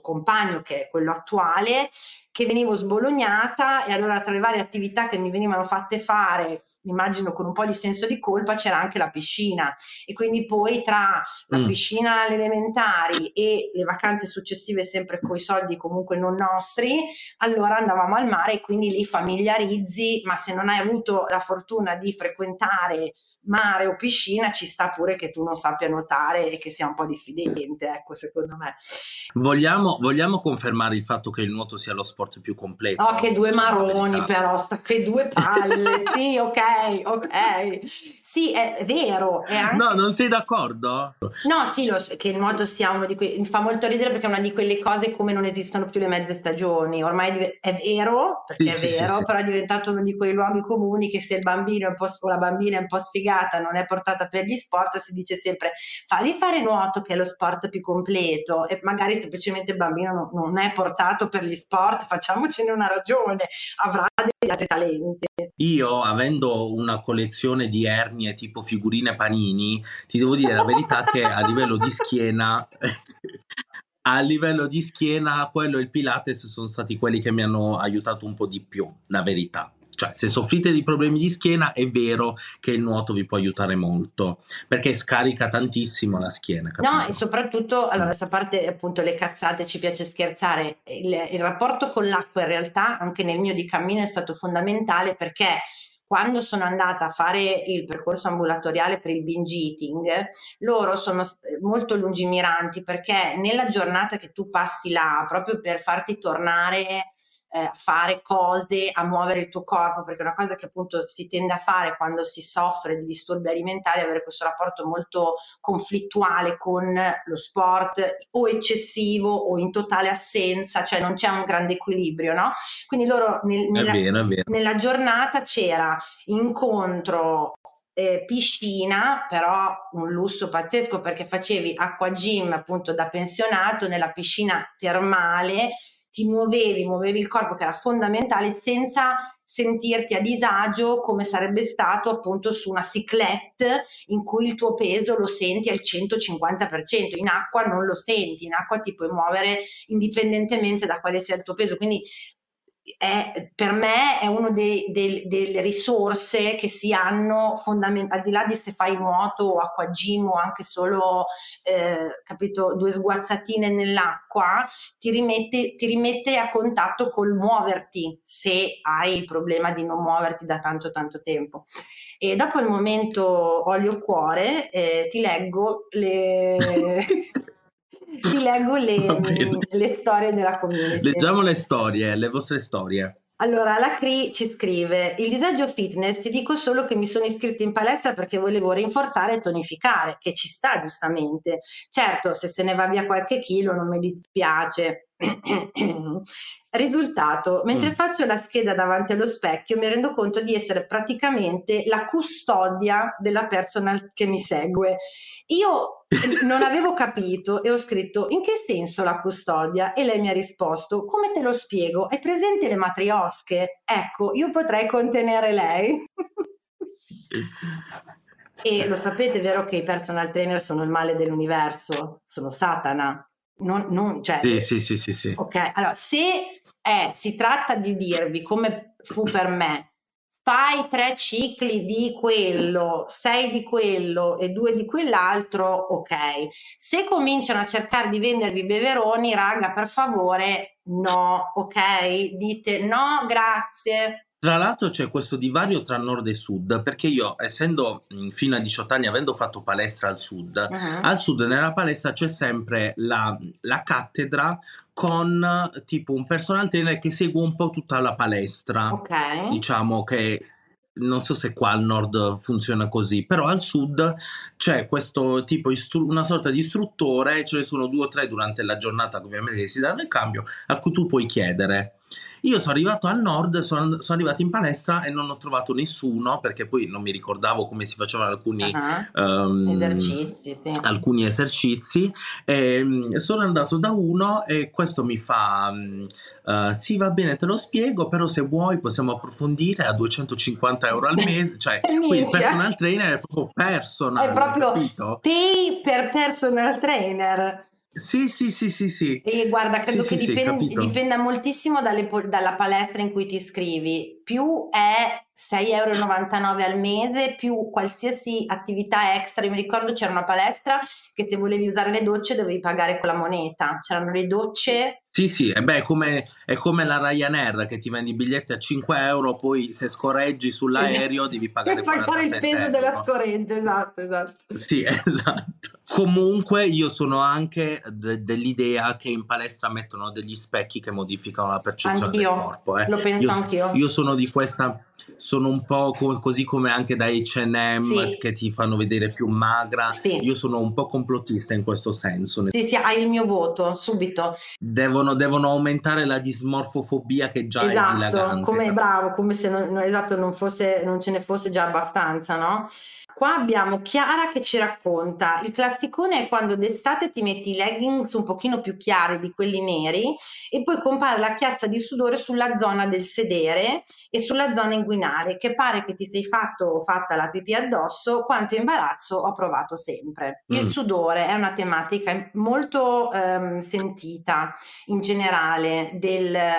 compagno, che è quello attuale, che venivo sbolognata, e allora tra le varie attività che mi venivano fatte fare, immagino con un po' di senso di colpa, c'era anche la piscina. E quindi poi tra la piscina alle elementari e le vacanze successive, sempre coi soldi comunque non nostri, allora andavamo al mare, e quindi lì familiarizzi. Ma se non hai avuto la fortuna di frequentare mare o piscina, ci sta pure che tu non sappia nuotare e che sia un po' diffidente, ecco, secondo me. Vogliamo confermare il fatto che il nuoto sia lo sport più completo? Oh, che due maroni però, che due palle, sì, ok, sì, è vero. È anche... No, non sei d'accordo? No, sì, che il nuoto sia uno di quei... Mi fa molto ridere perché è una di quelle cose come non esistono più le mezze stagioni, ormai è vero, perché sì, è vero, sì, però è diventato uno di quei luoghi comuni che se il bambino è un po' o la bambina è un po' sfigata, non è portata per gli sport, si dice sempre fagli fare nuoto che è lo sport più completo, e magari semplicemente il bambino non è portato per gli sport, facciamocene una ragione, avrà degli altri talenti. Io, avendo una collezione di ernie tipo figurine Panini, ti devo dire la verità che a livello di schiena quello e il Pilates sono stati quelli che mi hanno aiutato un po' di più, la verità. Cioè, se soffrite di problemi di schiena, è vero che il nuoto vi può aiutare molto, perché scarica tantissimo la schiena. Capito? No, e soprattutto, allora, a parte appunto le cazzate, ci piace scherzare, il rapporto con l'acqua in realtà, anche nel mio di cammino, è stato fondamentale, perché quando sono andata a fare il percorso ambulatoriale per il binge eating, loro sono molto lungimiranti, perché nella giornata che tu passi là, proprio per farti tornare a fare cose, a muovere il tuo corpo, perché è una cosa che appunto si tende a fare quando si soffre di disturbi alimentari, avere questo rapporto molto conflittuale con lo sport, o eccessivo o in totale assenza, cioè non c'è un grande equilibrio, no? Quindi loro nella giornata c'era incontro, piscina, però un lusso pazzesco, perché facevi acqua gym appunto da pensionato nella piscina termale, ti muovevi il corpo, che era fondamentale, senza sentirti a disagio come sarebbe stato appunto su una cyclette in cui il tuo peso lo senti al 150%, in acqua non lo senti, in acqua ti puoi muovere indipendentemente da quale sia il tuo peso, quindi per me è uno delle risorse che si hanno fondamentali, al di là di se fai nuoto o acqua gym o anche solo capito, due sguazzatine nell'acqua, ti rimette a contatto col muoverti, se hai il problema di non muoverti da tanto tempo. E dopo il momento olio cuore ti leggo le storie della community. Leggiamo le storie, le vostre storie. Allora, la Cri ci scrive: il disagio fitness, ti dico solo che mi sono iscritta in palestra perché volevo rinforzare e tonificare, che ci sta giustamente. Certo, se ne va via qualche chilo non mi dispiace. Risultato, mentre faccio la scheda davanti allo specchio mi rendo conto di essere praticamente la custodia della persona che mi segue. Io non avevo capito e ho scritto: in che senso la custodia? E lei mi ha risposto: come te lo spiego? Hai presente le matriosche? Ecco, io potrei contenere lei. E lo sapete, vero, che i personal trainer sono il male dell'universo, sono Satana. Non, cioè, sì. Ok, allora se si tratta di dirvi, come fu per me, fai 3 cicli di quello, 6 di quello e 2 di quell'altro, ok. Se cominciano a cercare di vendervi beveroni, raga, per favore, no, ok? Dite no, grazie. Tra l'altro c'è questo divario tra nord e sud, perché io, essendo fino a 18 anni, avendo fatto palestra al sud, al sud nella palestra c'è sempre la cattedra con tipo un personal trainer che segue un po' tutta la palestra. Okay. Diciamo che non so se qua al nord funziona così, però al sud c'è questo tipo, una sorta di istruttore, ce ne sono 2 o 3 durante la giornata, ovviamente si danno il cambio, a cui tu puoi chiedere. Io sono arrivato al nord, sono arrivato in palestra e non ho trovato nessuno, perché poi non mi ricordavo come si facevano alcuni esercizi. E sono andato da uno e questo mi fa sì, va bene, te lo spiego, però se vuoi possiamo approfondire a 250 euro al mese, cioè qui il personal trainer è proprio personal, è proprio, capito? Pay per personal trainer. Sì. E guarda, credo dipenda moltissimo dalla palestra in cui ti iscrivi. Più è 6,99 € al mese, più qualsiasi attività extra. Io mi ricordo c'era una palestra che se volevi usare le docce dovevi pagare con la moneta, c'erano le docce. Sì, e beh, è come la Ryanair che ti vende i biglietti a 5 €, poi se scorreggi sull'aereo devi pagare 47 € il peso della scorreggia, esatto. Sì, esatto. Comunque io sono anche dell'idea che in palestra mettono degli specchi che modificano la percezione del corpo. Lo penso anch'io. Io sono di questa... sono un po' così come anche da H&M, che ti fanno vedere più magra. Io sono un po' complottista in questo senso. Sì, hai il mio voto, subito. Devono aumentare la dismorfofobia che già è dilagante. Come se non ce ne fosse già abbastanza, no? Qua abbiamo Chiara che ci racconta: il classicone è quando d'estate ti metti i leggings un pochino più chiari di quelli neri e poi compare la chiazza di sudore sulla zona del sedere e sulla zona inguinale, che pare che ti sei fatto o fatta la pipì addosso. Quanto imbarazzo ho provato sempre. Il sudore è una tematica molto sentita in generale,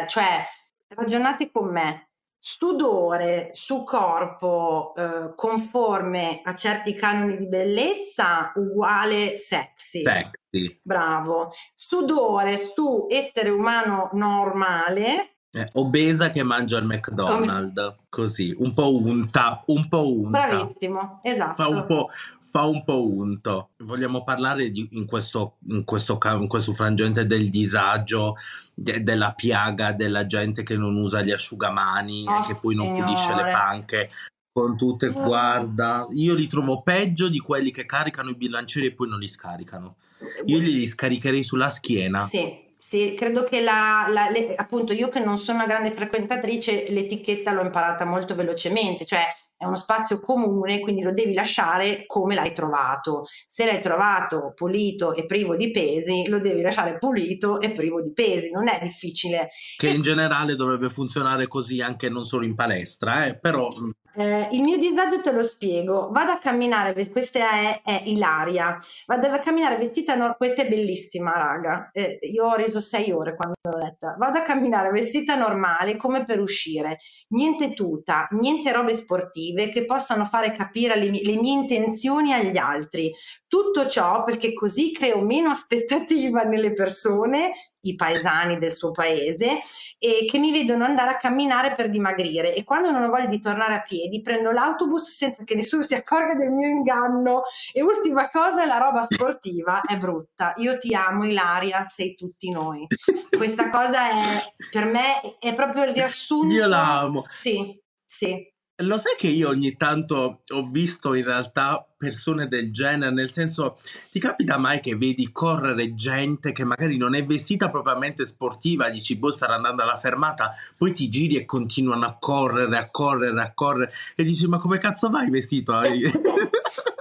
cioè ragionate con me. Sudore su corpo conforme a certi canoni di bellezza uguale sexy. Bravo. Sudore su essere umano normale Obesa che mangia al McDonald's, così, un po' unta, un po' unta. Bravissimo, esatto. Fa un po' unto. Vogliamo parlare di, in questo frangente del disagio, della piaga della gente che non usa gli asciugamani e che poi non pulisce le panche. Con tutte, guarda, io li trovo peggio di quelli che caricano i bilancieri e poi non li scaricano. Io li scaricherei sulla schiena. Sì. Sì, credo che appunto, io che non sono una grande frequentatrice, l'etichetta l'ho imparata molto velocemente, cioè è uno spazio comune, quindi lo devi lasciare come l'hai trovato. Se l'hai trovato pulito e privo di pesi, lo devi lasciare pulito e privo di pesi, non è difficile. Che in generale dovrebbe funzionare così anche non solo in palestra, però... il mio disagio te lo spiego. Vado a camminare, questa è Ilaria, vado a camminare vestita normale, questa è bellissima raga, io ho reso 6 ore quando l'ho letta. Vado a camminare vestita normale come per uscire, niente tuta, niente robe sportive che possano fare capire le mie intenzioni agli altri, tutto ciò perché così creo meno aspettativa nelle persone, i paesani del suo paese, e che mi vedono andare a camminare per dimagrire, e quando non ho voglia di tornare a piedi prendo l'autobus senza che nessuno si accorga del mio inganno. E ultima cosa, la roba sportiva è brutta. Io ti amo Ilaria, sei tutti noi. Questa cosa è, per me è proprio il riassunto. Io la amo. Sì, sì. Lo sai che io ogni tanto ho visto in realtà persone del genere, nel senso, ti capita mai che vedi correre gente che magari non è vestita propriamente sportiva, dici boh starà andando alla fermata, poi ti giri e continuano a correre e dici ma come cazzo vai vestito?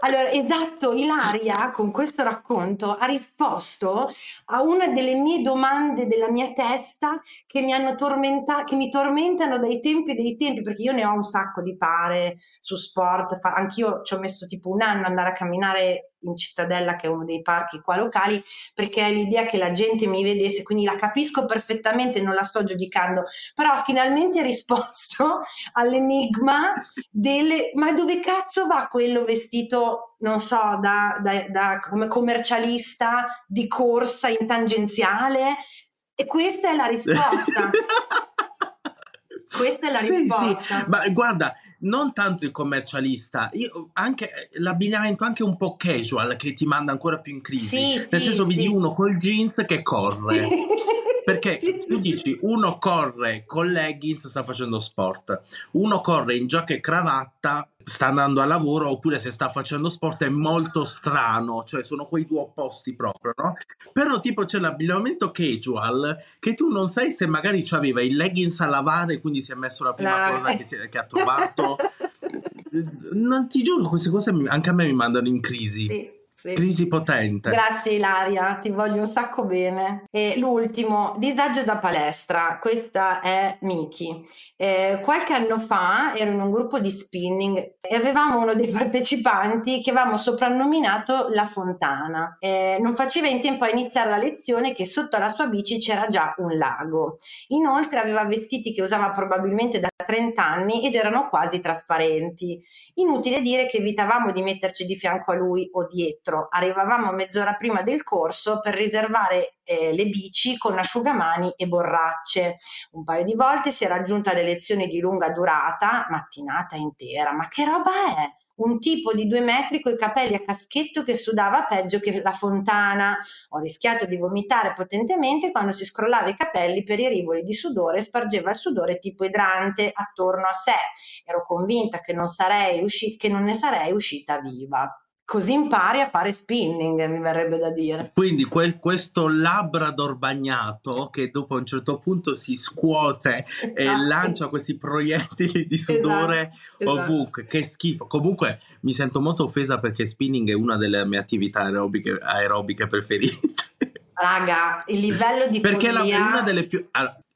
Allora, esatto, Ilaria con questo racconto ha risposto a una delle mie domande della mia testa che mi hanno tormentato, che mi tormentano dai tempi, perché io ne ho un sacco di pare su sport, anch'io ci ho messo tipo un anno andare a camminare in Cittadella, che è uno dei parchi qua locali, perché è l'idea che la gente mi vedesse, quindi la capisco perfettamente, non la sto giudicando, però finalmente ha risposto all'enigma delle ma dove cazzo va quello vestito, non so, da come commercialista di corsa in tangenziale, e questa è la risposta. Questa è la risposta. Sì. Ma guarda, non tanto il commercialista, io anche l'abbigliamento anche un po' casual che ti manda ancora più in crisi. Sì, nel senso, vedi uno col jeans che corre. Sì. Perché tu dici, uno corre con leggings, sta facendo sport, uno corre in giacca e cravatta, sta andando a lavoro, oppure se sta facendo sport è molto strano, cioè sono quei due opposti proprio, no? Però tipo c'è l'abbigliamento casual che tu non sai se magari c'aveva i leggings a lavare, quindi si è messo la prima cosa che ha trovato. Non ti giuro, queste cose anche a me mi mandano in crisi. Sì. Sì. Crisi potente. Grazie Ilaria, ti voglio un sacco bene. E l'ultimo, disagio da palestra, questa è Miki. Qualche anno fa ero in un gruppo di spinning e avevamo uno dei partecipanti che avevamo soprannominato La Fontana. Non faceva in tempo a iniziare la lezione che sotto alla sua bici c'era già un lago. Inoltre aveva vestiti che usava probabilmente da 30 anni ed erano quasi trasparenti. Inutile dire che evitavamo di metterci di fianco a lui o dietro. Arrivavamo mezz'ora prima del corso per riservare le bici con asciugamani e borracce. Un paio di volte si è raggiunta le lezioni di lunga durata, mattinata intera. Ma che roba è? Un tipo di 2 metri coi capelli a caschetto che sudava peggio che la Fontana. Ho rischiato di vomitare potentemente quando si scrollava i capelli per i rivoli di sudore e spargeva il sudore tipo idrante attorno a sé. Ero convinta che non ne sarei uscita viva. Così impari a fare spinning, mi verrebbe da dire. Quindi questo labrador bagnato che dopo a un certo punto si scuote, esatto, e lancia questi proiettili di sudore, esatto, ovunque, esatto. Che schifo. Comunque mi sento molto offesa perché spinning è una delle mie attività aerobiche preferite. Raga, il livello di perché follia...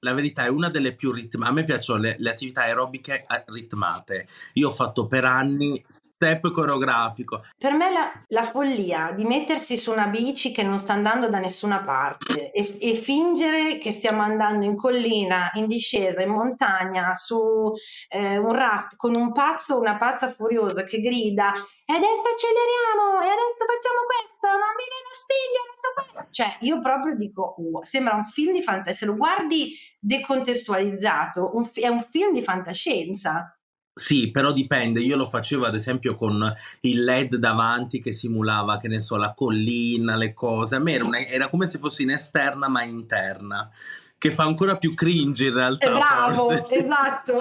La verità è una delle più ritmate. A me piacciono le attività aerobiche ritmate. Io ho fatto per anni step coreografico. Per me la follia di mettersi su una bici che non sta andando da nessuna parte e fingere che stiamo andando in collina, in discesa, in montagna, su un raft con un pazzo o una pazza furiosa che grida e adesso acceleriamo e adesso facciamo questo, non mi vedo spiglio, cioè io proprio dico sembra un film di fantascienza, se lo guardi decontestualizzato è un film di fantascienza. Sì, però dipende, io lo facevo ad esempio con il LED davanti che simulava, che ne so, la collina, le cose, a me era come se fossi in esterna ma interna, che fa ancora più cringe in realtà. Bravo, forse, sì. Esatto,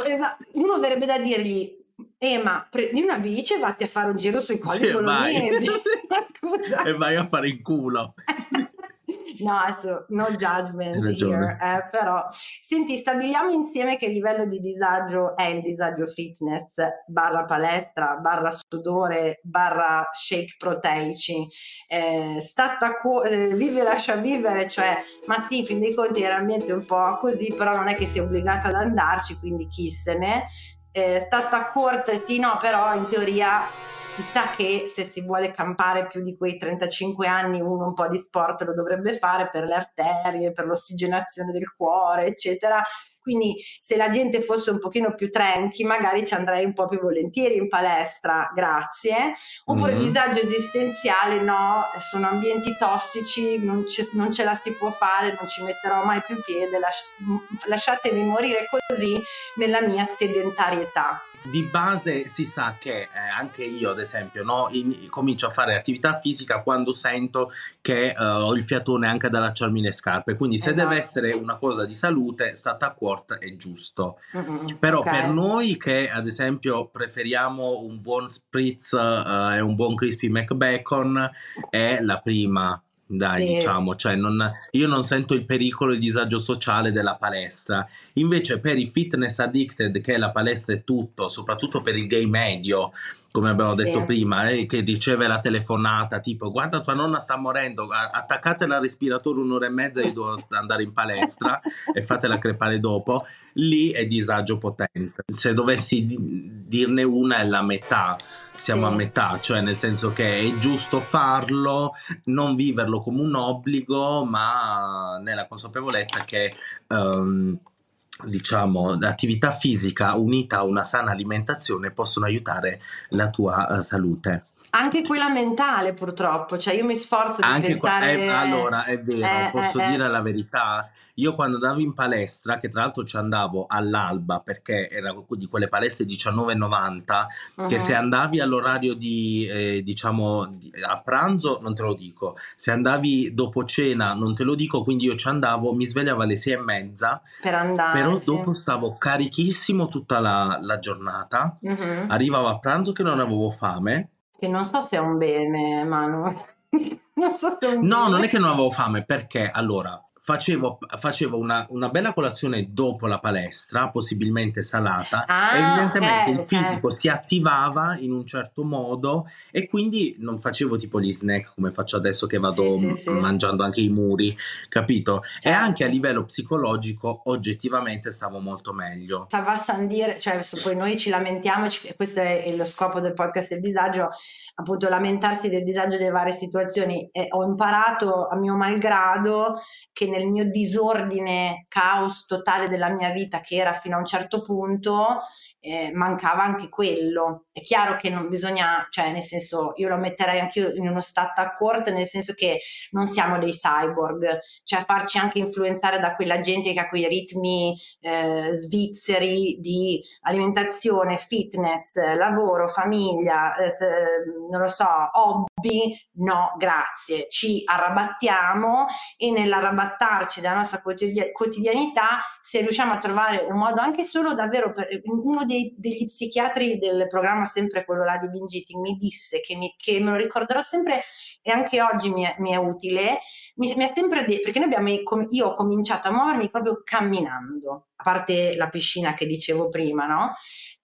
uno verrebbe da dirgli ma prendi una bici e vatti a fare un giro sui colli bolognesi. E vai a fare in culo. No, adesso no judgment here, però senti, stabiliamo insieme che livello di disagio è il disagio fitness / palestra / sudore / shake proteici, vive e lascia vivere, cioè ma sì, fin dei conti è realmente un po' così, però non è che sei obbligato ad andarci, quindi chissene. Stata a corte, sì, no, però in teoria si sa che se si vuole campare più di quei 35 anni uno un po' di sport lo dovrebbe fare per le arterie, per l'ossigenazione del cuore, eccetera. Quindi se la gente fosse un pochino più tranqui magari ci andrei un po' più volentieri in palestra, grazie. Oppure disagio esistenziale, no, sono ambienti tossici, non ce la si può fare, non ci metterò mai più piede, lasciatemi morire così nella mia sedentarietà. Di base si sa che anche io ad esempio, no, comincio a fare attività fisica quando sento che ho il fiatone anche ad allacciarmi le scarpe, quindi se deve essere una cosa di salute, stata a quart è giusto. Però per noi che ad esempio preferiamo un buon spritz e un buon crispy McBacon è la prima. Dai, sì, diciamo, cioè io non sento il pericolo e il disagio sociale della palestra. Invece per i fitness addicted, che la palestra è tutto, soprattutto per il gay medio, come abbiamo detto prima, che riceve la telefonata tipo guarda tua nonna sta morendo, attaccatela al respiratore 1 ora e mezza e io devo andare in palestra e fatela crepare dopo, lì è disagio potente. Se dovessi dirne una è la metà. Siamo a metà, cioè nel senso che è giusto farlo, non viverlo come un obbligo, ma nella consapevolezza che diciamo l'attività fisica unita a una sana alimentazione possono aiutare la tua salute. Anche quella mentale purtroppo, cioè io mi sforzo di pensare... allora, è vero, posso dire la verità, io quando andavo in palestra, che tra l'altro ci andavo all'alba perché era di quelle palestre 19,90, che se andavi all'orario di a pranzo non te lo dico, se andavi dopo cena non te lo dico, quindi io ci andavo, mi svegliavo alle 6:30 per andare, però dopo stavo carichissimo tutta la giornata, arrivavo a pranzo che non avevo fame, che non so se è un bene, Manu. No, non è che non avevo fame, perché allora facevo una bella colazione dopo la palestra, possibilmente salata, evidentemente il fisico si attivava in un certo modo e quindi non facevo tipo gli snack come faccio adesso che vado mangiando anche i muri, capito? Certo. E anche a livello psicologico oggettivamente stavo molto meglio. Cioè poi noi ci lamentiamo, questo è lo scopo del podcast del disagio, appunto lamentarsi del disagio delle varie situazioni, e ho imparato a mio malgrado che nel mio disordine, caos totale della mia vita, che era fino a un certo punto, mancava anche quello. È chiaro che non bisogna, cioè nel senso, io lo metterei anch'io in uno stat a corte, nel senso che non siamo dei cyborg, cioè farci anche influenzare da quella gente che ha quei ritmi svizzeri di alimentazione, fitness, lavoro, famiglia, non lo so, hobby, no grazie, ci arrabattiamo e nell'arrabattarci dalla nostra quotidianità, se riusciamo a trovare un modo anche solo davvero, uno degli psichiatri del programma, sempre quello là di binge eating, mi disse che me lo ricorderò sempre e anche oggi mi è utile, mi ha sempre detto, perché io ho cominciato a muovermi proprio camminando, a parte la piscina che dicevo prima, no?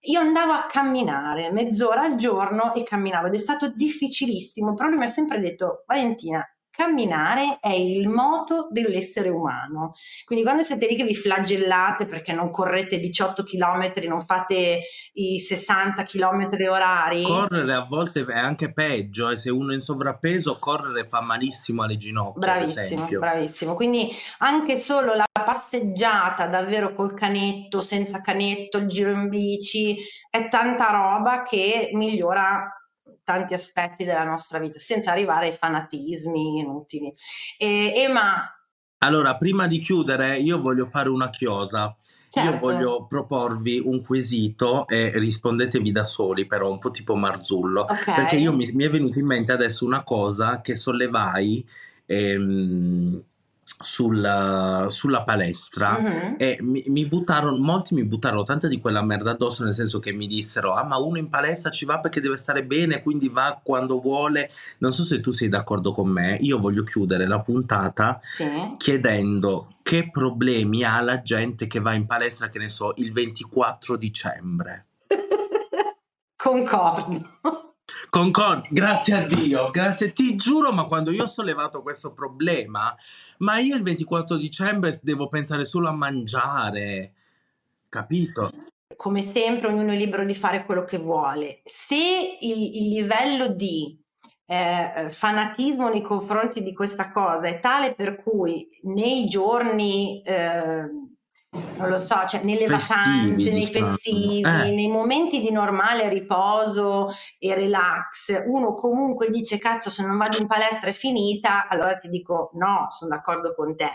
Io andavo a camminare mezz'ora al giorno e camminavo ed è stato difficilissimo, però lui mi ha sempre detto Valentina, camminare è il moto dell'essere umano. Quindi quando siete lì che vi flagellate perché non correte 18 chilometri, non fate i 60 chilometri orari. Correre a volte è anche peggio, e se uno è in sovrappeso correre fa malissimo alle ginocchia. Bravissimo, bravissimo. Quindi anche solo la passeggiata davvero col canetto, senza canetto, il giro in bici, è tanta roba che migliora tanti aspetti della nostra vita, senza arrivare ai fanatismi inutili. Ma allora, prima di chiudere, io voglio fare una chiosa. Certo. Io voglio proporvi un quesito e rispondetevi da soli, però un po' tipo Marzullo, okay. Perché io mi è venuta in mente adesso una cosa che sollevai sulla palestra, mm-hmm. E molti mi buttarono tanta di quella merda addosso, nel senso che mi dissero: ah, ma uno in palestra ci va perché deve stare bene, quindi va quando vuole. Non so se tu sei d'accordo con me. Io voglio chiudere la puntata, sì, chiedendo che problemi ha la gente che va in palestra, che ne so, il 24 dicembre. Concordo, grazie a Dio, grazie, ti giuro, ma quando io ho sollevato questo problema, ma io il 24 dicembre devo pensare solo a mangiare, capito? Come sempre, ognuno è libero di fare quello che vuole. Se il livello di fanatismo nei confronti di questa cosa è tale per cui nei giorni... non lo so, cioè nelle vacanze, nei festivi, nei momenti di normale riposo e relax, uno comunque dice: cazzo, se non vado in palestra è finita, allora ti dico no, sono d'accordo con te.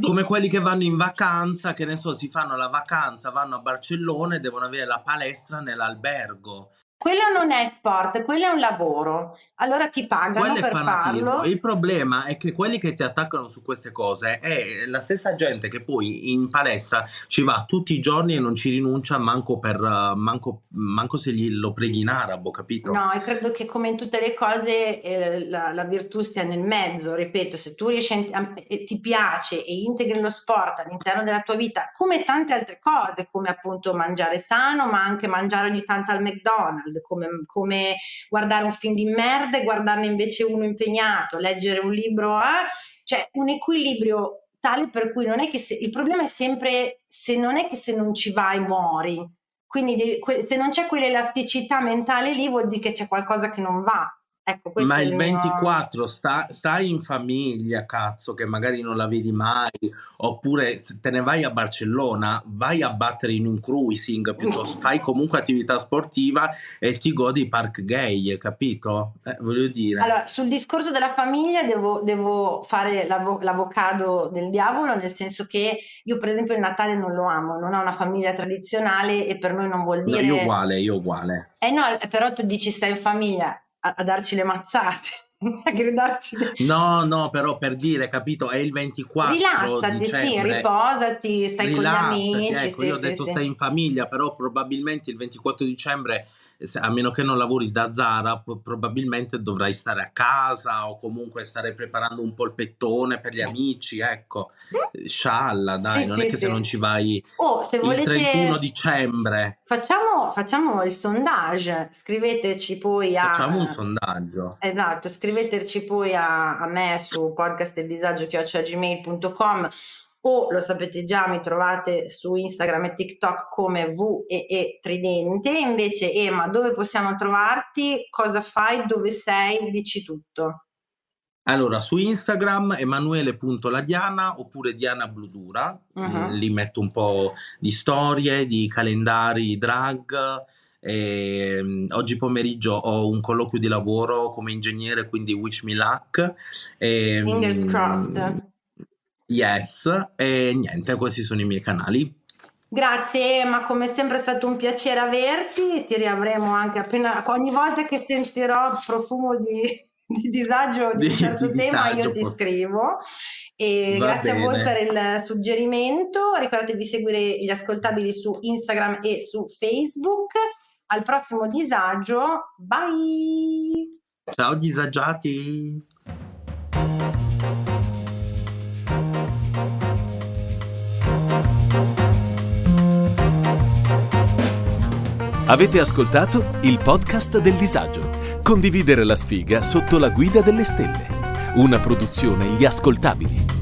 Come quelli che vanno in vacanza, che ne so, si fanno la vacanza, vanno a Barcellona e devono avere la palestra nell'albergo. Quello non è sport, quello è un lavoro, allora ti pagano per farlo. Il problema è che quelli che ti attaccano su queste cose è la stessa gente che poi in palestra ci va tutti i giorni e non ci rinuncia manco se lo preghi in arabo, capito? No, e credo che come in tutte le cose la virtù stia nel mezzo. Ripeto, se tu riesci ti piace e integri lo sport all'interno della tua vita, come tante altre cose, come appunto mangiare sano, ma anche mangiare ogni tanto al McDonald's, come guardare un film di merda e guardarne invece uno impegnato, leggere un libro, cioè un equilibrio tale per cui non è che il problema è sempre se non è che se non ci vai muori, quindi se non c'è quell'elasticità mentale lì vuol dire che c'è qualcosa che non va. Ecco, ma il 24 stai in famiglia, cazzo, che magari non la vedi mai, oppure te ne vai a Barcellona, vai a battere in un cruising, piuttosto fai comunque attività sportiva e ti godi i park gay, capito? Voglio dire, allora, sul discorso della famiglia devo fare l'avvocato del diavolo, nel senso che io per esempio il Natale non lo amo, non ho una famiglia tradizionale e per noi non vuol dire... No, io uguale. No, però tu dici stai in famiglia... A darci le mazzate, a gridarci no, però per dire, capito, è il 24 rilassati, dicembre, sì, riposati, stai con gli amici, ecco, io ho detto stai in famiglia, però probabilmente il 24 dicembre, a meno che non lavori da Zara, probabilmente dovrai stare a casa o comunque stare preparando un polpettone per gli amici, ecco, scialla, dai, sì, non è che se non ci vai se volete, il 31 dicembre facciamo il sondaggio, scriveteci poi facciamo un sondaggio, esatto, scriveteci poi a me su podcastdeldisagio@gmail.com, o lo sapete già, mi trovate su Instagram e TikTok come Vee Tridente. Invece Ema, dove possiamo trovarti? Cosa fai? Dove sei? Dici tutto. Allora, su Instagram emanuele.ladiana oppure Diana Blu Dura, lì metto un po' di storie, di calendari drag. Oggi pomeriggio ho un colloquio di lavoro come ingegnere, quindi wish me luck. Fingers crossed. Yes, e niente, questi sono i miei canali. Grazie, ma come sempre è stato un piacere averti, ti riavremo anche appena, ogni volta che sentirò il profumo di disagio di un certo tema io ti scrivo. E grazie a voi per il suggerimento, ricordatevi di seguire Gli Ascoltabili su Instagram e su Facebook. Al prossimo disagio, bye! Ciao disagiati! Avete ascoltato il podcast del disagio. Condividere la sfiga sotto la guida delle stelle. Una produzione Gli Ascoltabili.